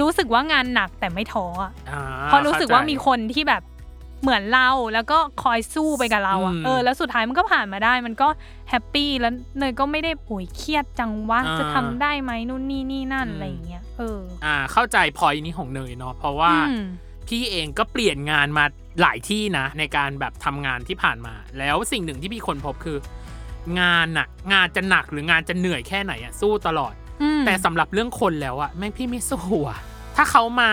รู้สึกว่างานหนักแต่ไม่ท้อเพราะรู้สึกว่ามีคนที่แบบเหมือนเราแล้วก็คอยสู้ไปกับเราแล้วสุดท้ายมันก็ผ่านมาได้มันก็แฮปปี้แล้วเนยก็ไม่ได้ป่วยเครียดจังวะจะทำได้ไหมนู่นนี่นี่นั่นอะไรอย่างเงี้ยเข้าใจพอยนี้ของเนยเนาะเพราะว่าพี่เองก็เปลี่ยนงานมาหลายที่นะในการแบบทำงานที่ผ่านมาแล้วสิ่งหนึ่งที่พี่คนพบคืองานน่ะงานจะหนักหรืองานจะเหนื่อยแค่ไหนอ่ะสู้ตลอดแต่สำหรับเรื่องคนแล้วอ่ะแม่งพี่ไม่สู้อ่ะถ้าเขามา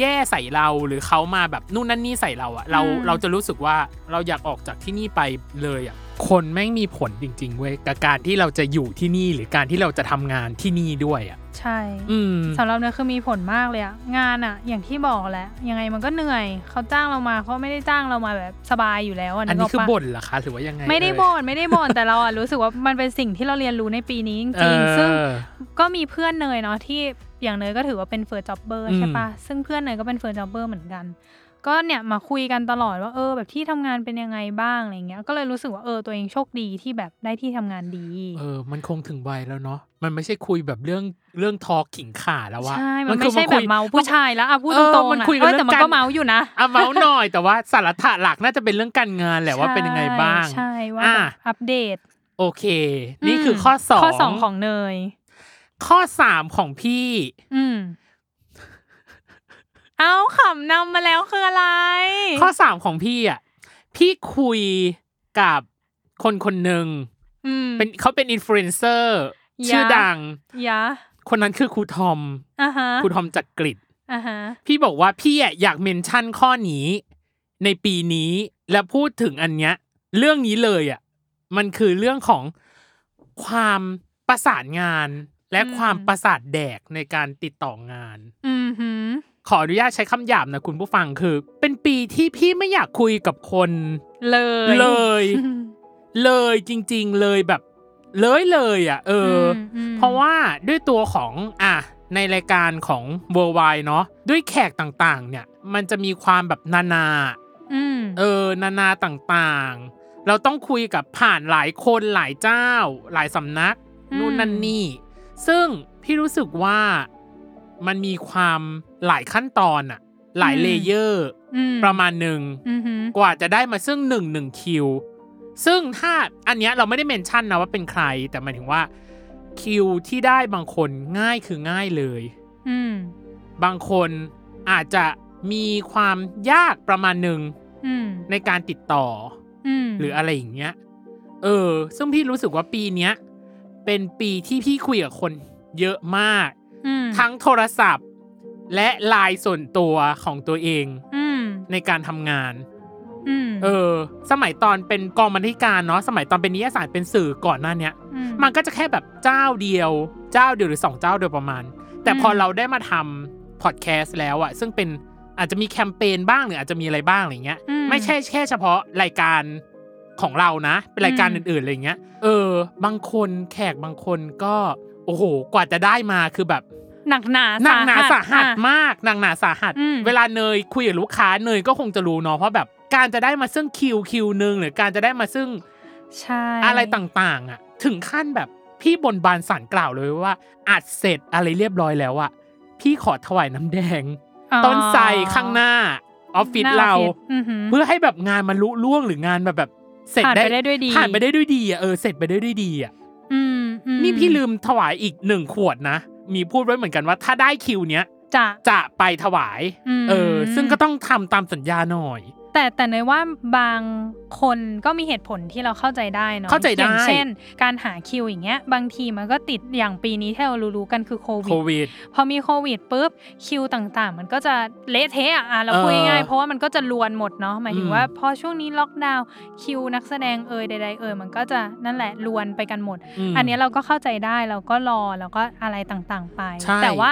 แย่ใส่เราหรือเขามาแบบนู่นนั่นนี่ใส่เราอะเราจะรู้สึกว่าเราอยากออกจากที่นี่ไปเลยอะคนแม่งมีผลจริงๆเว้ยกับการที่เราจะอยู่ที่นี่หรือการที่เราจะทำงานที่นี่ด้วยอะใช่สำหรับเนยคือมีผลมากเลยอะงานอะอย่างที่บอกแหละยังไงมันก็เหนื่อยเขาจ้างเรามาเขาไม่ได้จ้างเรามาแบบสบายอยู่แล้วอันนี้คือบ่นเหรอคะหรือว่ายังไงไม่ได้บ่น แต่เราอะรู้สึกว่ามันเป็นสิ่งที่เราเรียนรู้ในปีนี้จริงๆซึ่งก็มีเพื่อนเนยเนาะที่อย่างเนยก็ถือว่าเป็นfirst jobber ใช่ปะซึ่งเพื่อนเนยก็เป็นfirst jobber เหมือนกันก็เนี่ยมาคุยกันตลอดว่าแบบที่ทำงานเป็นยังไงบ้างอะไรเงี้ยก็เลยรู้สึกว่าตัวเองโชคดีที่แบบได้ที่ทำงานดีมันคงถึงวัยแล้วเนาะมันไม่ใช่คุยแบบเรื่องทอล์กขิงขาแล้วอะใช่มันไม่ใช่แบบเมาผู้ชายแล้วอะพูดตรงๆมันคุยกันแต่มันก็เมาอยู่นะอ่ะเมาหน่อยแต่ว่าสาระหลักน่าจะเป็นเรื่องการงานแหละว่าเป็นยังไงบ้างใช่ว่าอัปเดตโอเคนี่คือข้อ2ของเนยข้อ3ของพี่เอาขำนำมาแล้วคืออะไรข้อ3ของพี่อ่ะพี่คุยกับคนๆนึงเป็นเขาเป็นอินฟลูเอนเซอร์ชื่อดังคนนั้นคือครูทอมครูทอมจากกรีฑาพี่บอกว่าพี่อ่ะอยากเมนชั่นข้อนี้ในปีนี้และพูดถึงอันเนี้ยเรื่องนี้เลยอ่ะมันคือเรื่องของความประสานงานและความประสาทแดกในการติดต่องานขออนุญาตใช้คำหยาบนะคุณผู้ฟังคือเป็นปีที่พี่ไม่อยากคุยกับคนเลยจริงๆเลยแบบเลยอ่ะเพราะว่าด้วยตัวของในรายการของ World Wide เนาะด้วยแขกต่างๆเนี่ยมันจะมีความแบบนานาต่างๆเราต้องคุยกับผ่านหลายคนหลายเจ้าหลายสำนักนู่นนั่นนี่ซึ่งพี่รู้สึกว่ามันมีความหลายขั้นตอนอะหลายเลเยอร์ประมาณหนึ่งกว่าจะได้มาซึ่ง1คิวซึ่งถ้าอันเนี้ยเราไม่ได้เมนชั่นนะว่าเป็นใครแต่หมายถึงว่าคิวที่ได้บางคนง่ายคือง่ายเลยบางคนอาจจะมีความยากประมาณหนึ่งในการติดต่อหรืออะไรอย่างเงี้ยซึ่งพี่รู้สึกว่าปีเนี้ยเป็นปีที่พี่คุยกับคนเยอะมากทั้งโทรศัพท์และไลน์ส่วนตัวของตัวเองในการทำงานสมัยตอนเป็นกองบรรณาธิการเนาะสมัยตอนเป็นนิยายสารเป็นสื่อก่อนหน้าเนี้ยมันก็จะแค่แบบเจ้าเดียวหรือ2เจ้าเดียวประมาณแต่พอเราได้มาทำพอดแคสต์แล้วอะซึ่งเป็นอาจจะมีแคมเปญบ้างหรืออาจจะมีอะไรบ้างอะไรเงี้ยไม่ใช่แค่เฉพาะรายการของเรานะเป็นรายการอื่นๆอะไรอย่างเงี้ยบางคนแขกบางคนก็โอ้โหกว่าจะได้มาคือแบบหนักหนาสาหัสมากหนักหนาสาหัสเวลาเนยคุยกับลูกค้าเนยก็คงจะรู้เนาะเพราะแบบการจะได้มาซึ่งคิวนึงหรือการจะได้มาซึ่ง ใช่อะไรต่างๆอ่ะถึงขั้นแบบพี่บนบานสารกล่าวเลยว่าอัดเสร็จอะไรเรียบร้อยแล้วอ่ะพี่ขอถวายน้ำแดงต้นไทรข้างหน้าออฟฟิศเราเพื่อให้แบบงานมันลุล่วงหรืองานแบบเสร็จได้ผ่านไปได้ด้วยดีอ่ะเสร็จไปได้ด้วยดีอ่ะนี่พี่ลืมถวายอีก1ขวดนะมีพูดไว้เหมือนกันว่าถ้าได้คิวเนี้ยจะไปถวายซึ่งก็ต้องทำตามสัญญาหน่อยแต่เนยว่าบางคนก็มีเหตุผลที่เราเข้าใจได้เนาะอย่างเช่นการหาคิวอย่างเงี้ยบางทีมันก็ติดอย่างปีนี้ที่เรารู้ๆกันคือโควิดพอมีโควิดปุ๊บคิวต่างๆมันก็จะเละเทะอ่ะเราพูดง่ายๆเพราะว่ามันก็จะรวนหมดเนาะหมายถึงว่าพอช่วงนี้ล็อกดาวน์คิวนักแสดงใดๆมันก็จะนั่นแหละรวนไปกันหมดอันนี้เราก็เข้าใจได้เราก็รอแล้วก็อะไรต่างๆไปแต่ว่า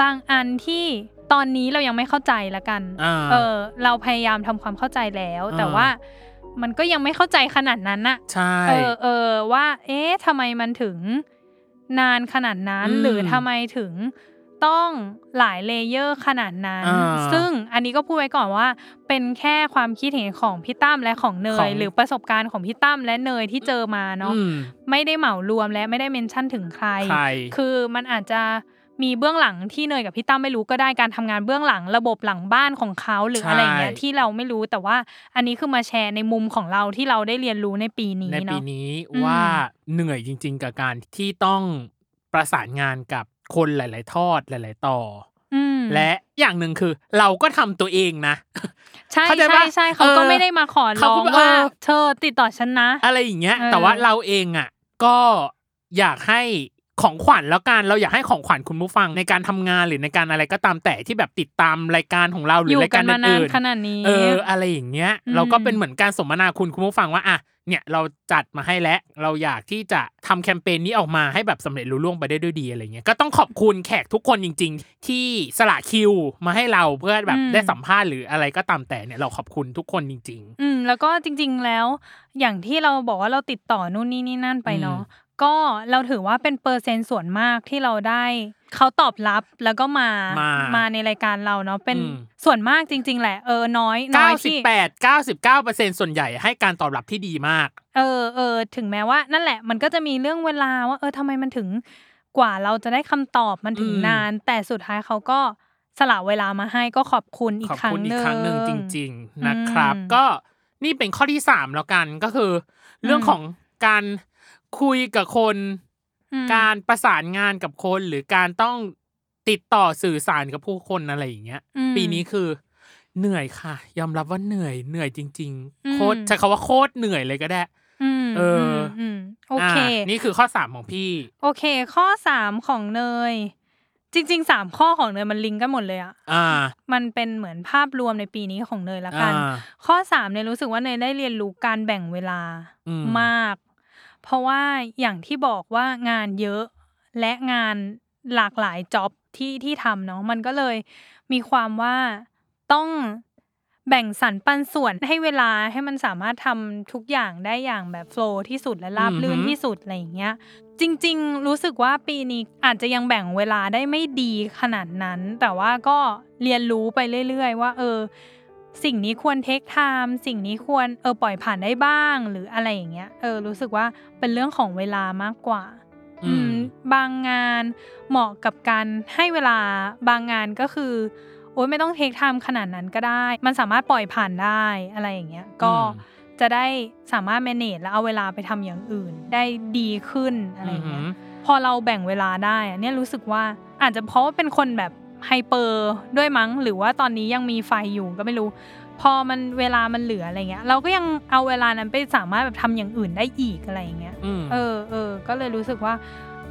บางอันที่ตอนนี้เรายังไม่เข้าใจละกันเราพยายามทำความเข้าใจแล้วแต่ว่ามันก็ยังไม่เข้าใจขนาดนั้นน่ะใช่ว่าทำไมมันถึงนานขนาดนั้นหรือทำไมถึงต้องหลายเลเยอร์ขนาดนั้นซึ่งอันนี้ก็พูดไว้ก่อนว่าเป็นแค่ความคิดเห็นของพี่ตั้มและของเนยหรือประสบการณ์ของพี่ตั้มและเนยที่เจอมาเนาะไม่ได้เหมารวมและไม่ได้เมนชั่นถึงใครคือมันอาจจะมีเบื้องหลังที่เนยกับพี่ตั้มไม่รู้ก็ได้การทำงานเบื้องหลังระบบหลังบ้านของเขาหรืออะไรอย่างเงี้ยที่เราไม่รู้แต่ว่าอันนี้คือมาแชร์ในมุมของเราที่เราได้เรียนรู้ในปีนี้เนาะในปีนี้ว่าเหนื่อยจริงๆกับการที่ต้องประสานงานกับคนหลายๆทอดหลายๆต่อและอย่างนึงคือเราก็ทำตัวเองนะใช่ใช่เขาก็ไม่ได้มาขอร้องว่าเธอติดต่อฉันนะอะไรอย่างเงี้ยแต่ว่าเราเองอ่ะก็อยากให้ของขวัญแล้วกันเราอยากให้ของขวัญคุณผู้ฟังในการทำงานหรือในการอะไรก็ตามแต่ที่แบบติดตามรายการของเราหรือรายการอื่นๆอะไรอย่างเงี้ยเราก็เป็นเหมือนการสมนาคุณผู้ฟังว่าอ่ะเนี่ยเราจัดมาให้แล้วเราอยากที่จะทำแคมเปญนี้ออกมาให้แบบสำเร็จรุ่งไปได้ด้วยดีอะไรเงี้ยก็ต้องขอบคุณแขกทุกคนจริงๆที่สละคิวมาให้เราเพื่อแบบได้สัมภาษณ์หรืออะไรก็ตามแต่เนี่ยเราขอบคุณทุกคนจริงๆแล้วก็จริงๆแล้วอย่างที่เราบอกว่าเราติดต่อนู่นนี่นั่นไปเนาะก็เราถือว่าเป็นเปอร์เซ็นต์ส่วนมากที่เราได้เขาตอบรับแล้วก็มาในรายการเราเนาะเป็นส่วนมากจริงๆแหละน้อยที่ 98-99% ส่วนใหญ่ให้การตอบรับที่ดีมากถึงแม้ว่านั่นแหละมันก็จะมีเรื่องเวลาว่าทำไมมันถึงกว่าเราจะได้คำตอบมันถึงนานแต่สุดท้ายเขาก็สละเวลามาให้ก็ขอบคุณอีกครั้งนึงจริงๆนะครับก็นี่เป็นข้อที่3แล้วกันก็คือเรื่องของการคุยกับคนการประสานงานกับคนหรือการต้องติดต่อสื่อสารกับผู้คนอะไรอย่างเงี้ยปีนี้คือเหนื่อยค่ะยอมรับว่าเหนื่อยจริงๆโคตรใช้คำว่าโคตรเหนื่อยเลยก็ได้โอเคนี่คือข้อ3ของพี่โอเคข้อ3ของเนยจริงๆ3ข้อของเนยมันลิงก์กันหมดเลยอ่ะมันเป็นเหมือนภาพรวมในปีนี้ของเนยละกันข้อ3เนยรู้สึกว่าเนยได้เรียนรู้การแบ่งเวลามากเพราะว่าอย่างที่บอกว่างานเยอะและงานหลากหลายจ็อบที่ทำเนาะมันก็เลยมีความว่าต้องแบ่งสรรปันส่วนให้เวลาให้มันสามารถทำทุกอย่างได้อย่างแบบโฟลว์ที่สุดและราบรื่นที่สุดอะไรอย่างเงี้ยจริงๆรู้สึกว่าปีนี้อาจจะยังแบ่งเวลาได้ไม่ดีขนาดนั้นแต่ว่าก็เรียนรู้ไปเรื่อยๆว่าสิ่งนี้ควรเทคไทม์สิ่งนี้ควรปล่อยผ่านได้บ้างหรืออะไรอย่างเงี้ยรู้สึกว่าเป็นเรื่องของเวลามากกว่าบางงานเหมาะกับการให้เวลาบางงานก็คือโอ๊ยไม่ต้องเทคไทม์ขนาดนั้นก็ได้มันสามารถปล่อยผ่านได้อะไรอย่างเงี้ยก็จะได้สามารถแมเนจแล้วเอาเวลาไปทำอย่างอื่นได้ดีขึ้นอะไรอย่างเงี้ยพอเราแบ่งเวลาได้เนี่ยรู้สึกว่าอาจจะเพราะว่าเป็นคนแบบไฮเปอร์ด้วยมั้งหรือว่าตอนนี้ยังมีไฟอยู่ก็ไม่รู้พอมันเวลามันเหลืออะไรเงี้ยเราก็ยังเอาเวลานั้นไปสามารถแบบทำอย่างอื่นได้อีกอะไรอย่างเงี้ยก็เลยรู้สึกว่า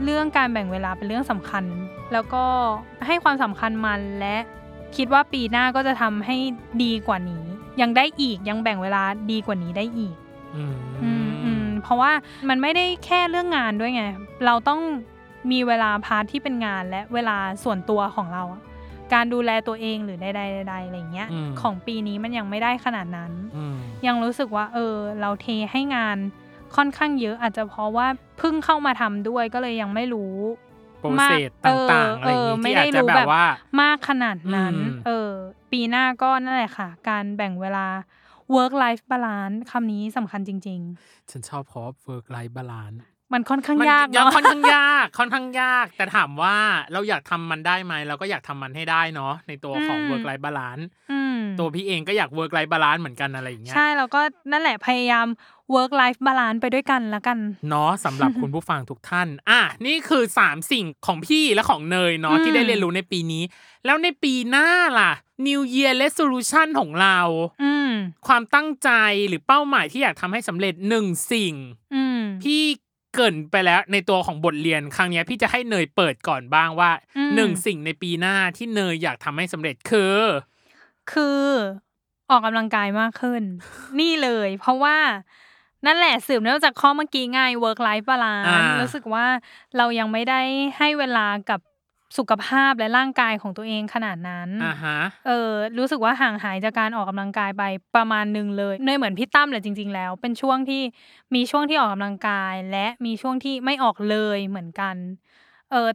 เรื่องการแบ่งเวลาเป็นเรื่องสำคัญแล้วก็ให้ความสำคัญมันและคิดว่าปีหน้าก็จะทำให้ดีกว่านี้ยังได้อีกยังแบ่งเวลาดีกว่านี้ได้อีกเพราะว่ามันไม่ได้แค่เรื่องงานด้วยไงเราต้องมีเวลาพาร์ทที่เป็นงานและเวลาส่วนตัวของเราการดูแลตัวเองหรือใดๆๆอะไรอย่างเงี้ยของปีนี้มันยังไม่ได้ขนาดนั้นยังรู้สึกว่าเราเทให้งานค่อนข้างเยอะอาจจะเพราะว่าเพิ่งเข้ามาทำด้วยก็เลยยังไม่รู้โปรเซสต่างๆอะไรอย่างเงี้ยไม่ได้รู้แบบว่ามากขนาดนั้นปีหน้าก็นั่นแหละค่ะการแบ่งเวลา work life balance คำนี้สำคัญจริงๆฉันชอบเพราะ work life balance มันค่อนข้างยากเนาะค่อนข้างยากแต่ถามว่าเราอยากทำมันได้ไหมเราก็อยากทำมันให้ได้เนาะในตัวของ work life balance ตัวพี่เองก็อยาก work life balance เหมือนกันอะไรอย่างเงี้ยใช่เราก็นั่นแหละพยายาม work life balance ไปด้วยกันละกันเนาะสำหรับคุณผู้ฟังทุกท่านอ่ะนี่คือ3สิ่งของพี่และของเนยเนาะที่ได้เรียนรู้ในปีนี้แล้วในปีหน้าล่ะ New Year Resolution ของเราความตั้งใจหรือเป้าหมายที่อยากทำให้สำเร็จ1สิ่งพี่เกินไปแล้วในตัวของบทเรียนครั้งนี้พี่จะให้เนยเปิดก่อนบ้างว่า1สิ่งในปีหน้าที่เนยอยากทำให้สำเร็จคือออกกำลังกายมากขึ้น นี่เลยเพราะว่านั่นแหละสืบเนื่องจากข้อเมื่อกี้ไง work life balance รู้สึกว่าเรายังไม่ได้ให้เวลากับสุขภาพและร่างกายของตัวเองขนาดนั้นรู้สึกว่าห่างหายจากการออกกำลังกายไปประมาณนึงเลยเนยเหมือนพี่ตั้มเลยจริงๆแล้วเป็นช่วงที่มีช่วงที่ออกกำลังกายและมีช่วงที่ไม่ออกเลยเหมือนกัน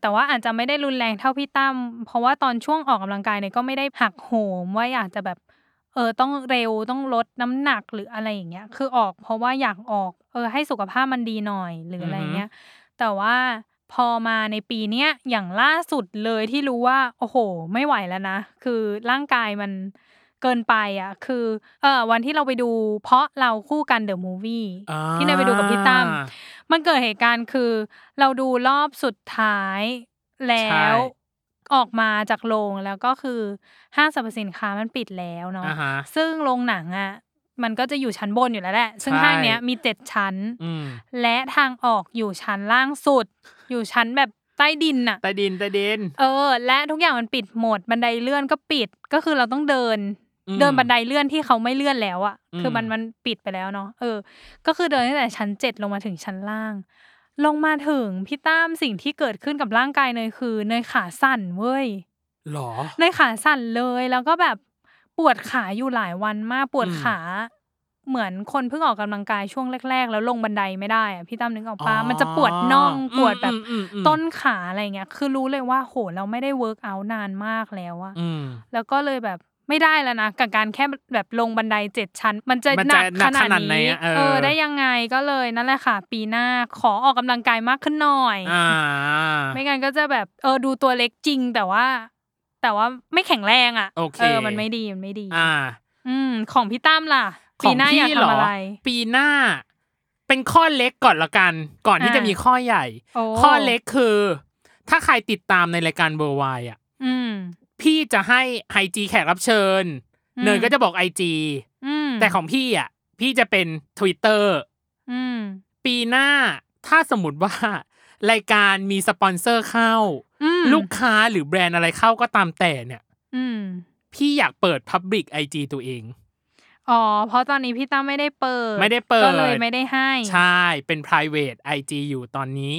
แต่ว่าอาจจะไม่ได้รุนแรงเท่าพี่ตั้มเพราะว่าตอนช่วงออกกำลังกายเนี่ยก็ไม่ได้หักโหมว่าอยากจะแบบต้องเร็วต้องลดน้ำหนักหรืออะไรอย่างเงี้ยคือออกเพราะว่าอยากออกให้สุขภาพมันดีหน่อยหรืออะไรเงี้ยแต่ว่าพอมาในปีเนี้ยอย่างล่าสุดเลยที่รู้ว่าโอ้โหไม่ไหวแล้วนะคือร่างกายมันเกินไปอ่ะคือวันที่เราไปดูเพราะเราคู่กันเดอะมูฟวี่ที่เราไปดูกับพี่ตั้มมันเกิดเหตุการณ์คือเราดูรอบสุดท้ายแล้วออกมาจากโรงแล้วก็คือห้างสรรพสินค้ามันปิดแล้วเนาะซึ่งโรงหนังอ่ะมันก็จะอยู่ชั้นบนอยู่แล้วแหละซึ่งห้างเนี้ยมี7ชั้นและทางออกอยู่ชั้นล่างสุดอยู่ชั้นแบบใต้ดินน่ะใต้ดินและทุกอย่างมันปิดหมดบันไดเลื่อนก็ปิดก็คือเราต้องเดินบันไดเลื่อนที่เขาไม่เลื่อนแล้วอ่ะคือมันปิดไปแล้วเนาะก็คือเดินตั้งแต่ชั้น7ลงมาถึงชั้นล่างลงมาถึงพี่ตั้มสิ่งที่เกิดขึ้นกับร่างกายเนยคือเนยขาสั่นเว้ยหรอเนยขาสั่นเลยแล้วก็แบบปวดขาอยู่หลายวันมากปวดขาเหมือนคนเพิ่งออกกำลังกายช่วงแรกๆแล้วลงบันไดไม่ได้อะพี่ตั้มนึกออกปะมันจะปวดน่องปวดแบบต้นขาอะไรเงี้ยคือรู้เลยว่าโหเราไม่ได้เวิร์กเอาท์นานมากแล้วอะแล้วก็เลยแบบไม่ได้แล้วนะกับการแค่แบบลงบันได7ชั้นมันจะหนักขนาดนี้ได้ยังไงก็เลยนั่นแหละค่ะปีหน้าขอออกกำลังกายมากขึ้นหน่อยไม่งั้นก็จะแบบดูตัวเล็กจริงแต่ว่าไม่แข็งแรงอ่ะมันไม่ดีของพี่ตั้มล่ะปีหน้าอยากทำอะไรปีหน้าเป็นข้อเล็กก่อนละกันก่อนที่จะมีข้อใหญ่ข้อเล็กคือถ้าใครติดตามในรายการ World Wide อ่ะพี่จะให้ IG แขกรับเชิญเนยก็จะบอก IG แต่ของพี่อ่ะพี่จะเป็น Twitter ปีหน้าถ้าสมมุติว่ารายการมีสปอนเซอร์เข้าลูกค้าหรือแบรนด์อะไรเข้าก็ตามแต่เนี่ยพี่อยากเปิด Public IG ตัวเองอ๋อเพราะตอนนี้พี่ตั้มไม่ได้เปิดก็เลยไม่ได้ให้ใช่เป็น private IG อยู่ตอนนี้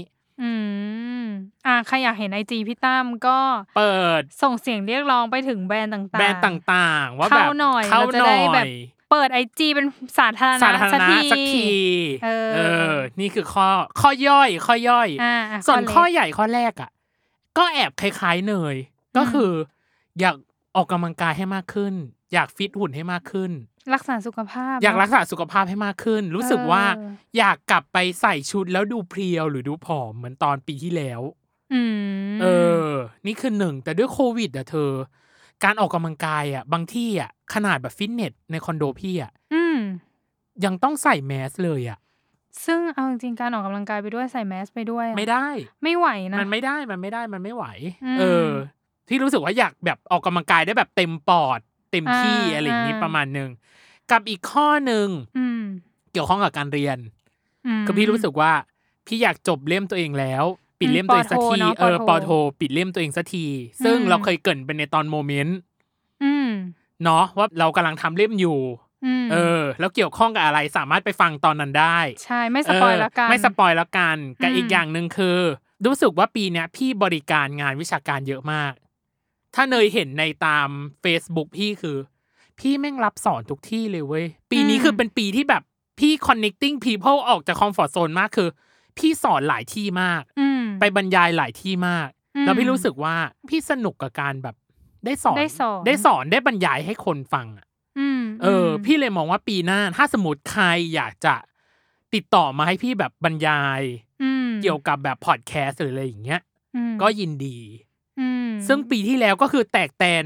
ใครอยากเห็น IG พี่ตั้มก็เปิดส่งเสียงเรียกร้องไปถึงแบรนด์ต่างๆว่าแบบเข้าหน่อยแบบเปิด IG เป็นสาธารณะสักทีนี่คือข้อย่อยส่วนข้อใหญ่ข้อแรกอ่ะก็แอบคล้ายๆเนยก็คืออยากออกกำลังกายให้มากขึ้นอยากฟิตหุ่นให้มากขึ้นรักษาสุขภาพให้มากขึ้นรู้สึกว่าอยากกลับไปใส่ชุดแล้วดูเพรียวหรือดูผอมเหมือนตอนปีที่แล้วนี่คือ1แต่ด้วยโควิดอ่ะเธอการออกกำลังกายอ่ะบางที่อ่ะขนาดแบบฟิตเนสในคอนโดพี่อ่ะยังต้องใส่แมสเลยอ่ะซึ่งเอาจริงการออกกำลังกายไปด้วยใส่แมสไปด้วยไม่ได้ไม่ไหวนะมันไม่ไหวที่รู้สึกว่าอยากแบบออกกำลังกายได้แบบเต็มปอดเต็มที่อะไรอย่างนี้ประมาณนึงกับอีกข้อนึงเกี่ยวข้องกับการเรียนคือพี่รู้สึกว่าพี่อยากจบเล่มตัวเองแล้วปิดเล่มตัวเองสักทีปอโทปิดเล่มตัวเองสักทีซึ่งเราเคยเกริ่นไปในตอนโมเมนต์เนาะว่าเรากำลังทำเล่มอยู่แล้วเกี่ยวข้องกับอะไรสามารถไปฟังตอนนั้นได้ใช่ไม่สปอยละกันกับอีกอย่างนึงคือรู้สึกว่าปีนี้พี่บริการงานวิชาการเยอะมากถ้าเนยเห็นในตาม Facebook พี่คือพี่แม่งรับสอนทุกที่เลยเว้ยปีนี้คือเป็นปีที่แบบพี่ connecting people ออกจาก comfort zone มากคือพี่สอนหลายที่มากไปบรรยายหลายที่มากแล้วพี่รู้สึกว่าพี่สนุกกับการแบบได้สอนได้บรรยายให้คนฟัง พี่เลยมองว่าปีหน้าถ้าสมมติใครอยากจะติดต่อมาให้พี่แบบบรรยายเกี่ยวกับแบบพอดแคสต์หรืออะไรอย่างเงี้ยก็ยินดีซึ่งปีที่แล้วก็คือแตกแตน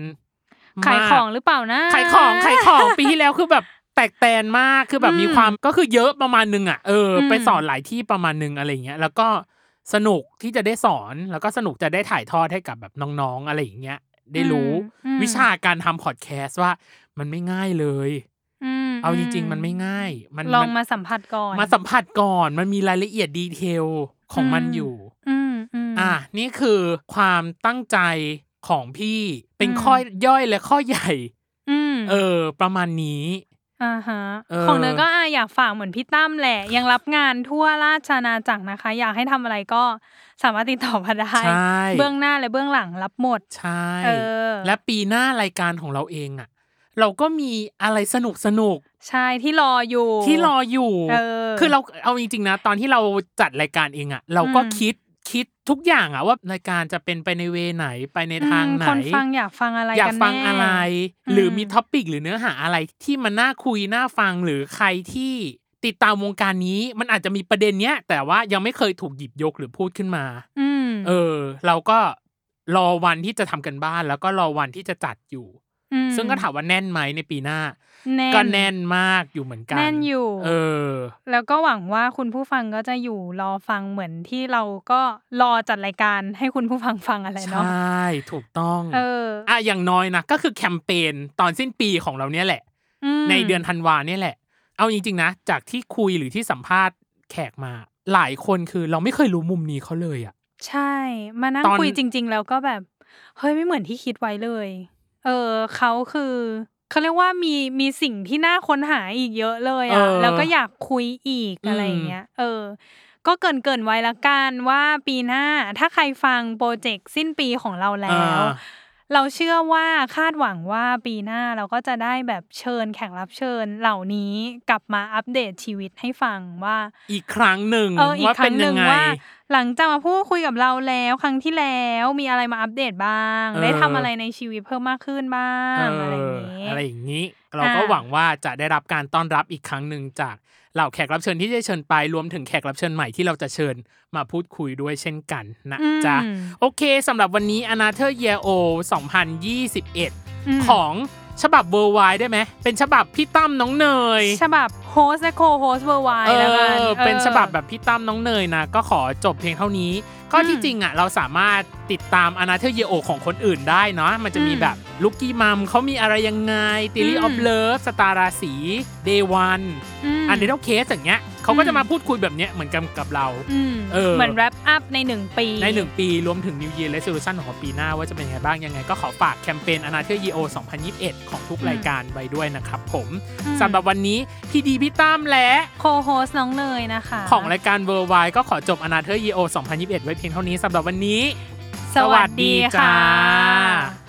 ขายของหรือเปล่านะขายของปีที่แล้วคือแบบแตกแตนมากคือแบบมีความก็คือเยอะประมาณนึงอ่ะไปสอนหลายที่ประมาณนึงอะไรอย่างเงี้ยแล้วก็สนุกที่จะได้สอนแล้วก็สนุกจะได้ถ่ายทอดให้กับแบบน้องๆอะไรอย่างเงี้ยได้รู้วิชาการทำพอดแคสต์ว่ามันไม่ง่ายเลยเอาจริงๆมันไม่ง่ายมันลองมาสัมผัสก่อนมันมีรายละเอียดดีเทลของมันอยู่นี่คือความตั้งใจของพี่เป็นข้อย่อยและข้อใหญ่ประมาณนี้ของเนื้อก็อยากฝากเหมือนพี่ตั้มแหละยังรับงานทั่วราชอาณาจักรนะคะอยากให้ทำอะไรก็สามารถติดต่อมาได้เบื้องหน้าและเบื้องหลังรับหมดใช่และปีหน้ารายการของเราเองอ่ะเราก็มีอะไรสนุกใช่ที่รออยู่คือเราเอาจริงๆนะตอนที่เราจัดรายการเองอ่ะเราก็คิดทุกอย่างอ่ะว่ารายการจะเป็นไปในเวไหนไปในทางไหนคนฟังอยากฟังอะไรกันแน่อยากฟังอะไรหรือมีท็อปิกหรือเนื้อหาอะไรที่มันน่าคุยน่าฟังหรือใครที่ติดตามวงการนี้มันอาจจะมีประเด็นเนี้ยแต่ว่ายังไม่เคยถูกหยิบยกหรือพูดขึ้นมาเราก็รอวันที่จะทำกันบ้านแล้วก็รอวันที่จะจัดอยู่ซึ่งก็ถามว่าแน่นไหมในปีหน้าก็แน่นมากอยู่เหมือนกันแน่นอยู่แล้วก็หวังว่าคุณผู้ฟังก็จะอยู่รอฟังเหมือนที่เราก็รอจัดรายการให้คุณผู้ฟังฟังอะไรเนาะใช่ถูกต้องอย่างน้อยนะก็คือแคมเปญตอนสิ้นปีของเราเนี่ยแหละในเดือนธันวาเนี่ยแหละเอาจริงๆนะจากที่คุยหรือที่สัมภาษณ์แขกมาหลายคนคือเราไม่เคยรู้มุมนี้เขาเลยอ่ะใช่มานั่งคุยจริงๆแล้วก็แบบเฮ้ยไม่เหมือนที่คิดไว้เลยเขาคือเขาเรียกว่ามีสิ่งที่น่าค้นหาอีกเยอะเลยอ่ะแล้วก็อยากคุยอีกอะไรเงี้ยก็เกินไว้ละกันว่าปีหน้าถ้าใครฟังโปรเจกต์สิ้นปีของเราแล้วเราเชื่อว่าคาดหวังว่าปีหน้าเราก็จะได้แบบเชิญแขกรับเชิญเหล่านี้กลับมาอัปเดตชีวิตให้ฟังว่าอีกครั้งหนึ่งว่าเป็นยังไงหลังจากมาพูดคุยกับเราแล้วครั้งที่แล้วมีอะไรมาอัปเดตบ้างได้ทำอะไรในชีวิตเพิ่มมากขึ้นบ้างอะไรอย่างนี้เราก็หวังว่าจะได้รับการต้อนรับอีกครั้งหนึ่งจากเหล่าแขกรับเชิญที่ได้เชิญไปรวมถึงแขกรับเชิญใหม่ที่เราจะเชิญมาพูดคุยด้วยเช่นกันนะจ๊ะโอเคสำหรับวันนี้ Another Year Old 2021 ของฉบับ World Wide ได้ไหมเป็นฉบับพี่ตั้มน้องเนยฉบับโฮสต์และโคโฮสต์ World Wide แล้วกันเป็นฉบับแบบพี่ตั้มน้องเนยนะก็ขอจบเพียงเท่านี้ก็ที่จริงอ่ะเราสามารถติดตาม Another Year Old ของคนอื่นได้เนาะมันจะมีแบบลุกกี้มัมเขามีอะไรยังไง Theory of Love สตาร์ราศี Day 1 Another Case อย่างเงี้ยเขาก็จะมาพูดคุยแบบเนี้ยเหมือนกับเราเหมือนแรปอัพใน1ปีรวมถึง New Year Resolution ของปีหน้าว่าจะเป็นยังไงบ้างยังไงก็ขอฝากแคมเปญ Another Year Old 2021 ของทุกรายการไว้ด้วยนะครับผมสำหรับวันนี้พี่ดีพี่ตั้มและโคโฮสต์น้องเนยนะคะของรายการ World Wide ก็ขอจบ Another Year Old 2021 ไว้เพียงเท่านี้สำหรับวันนี้สวัสดีค่ะ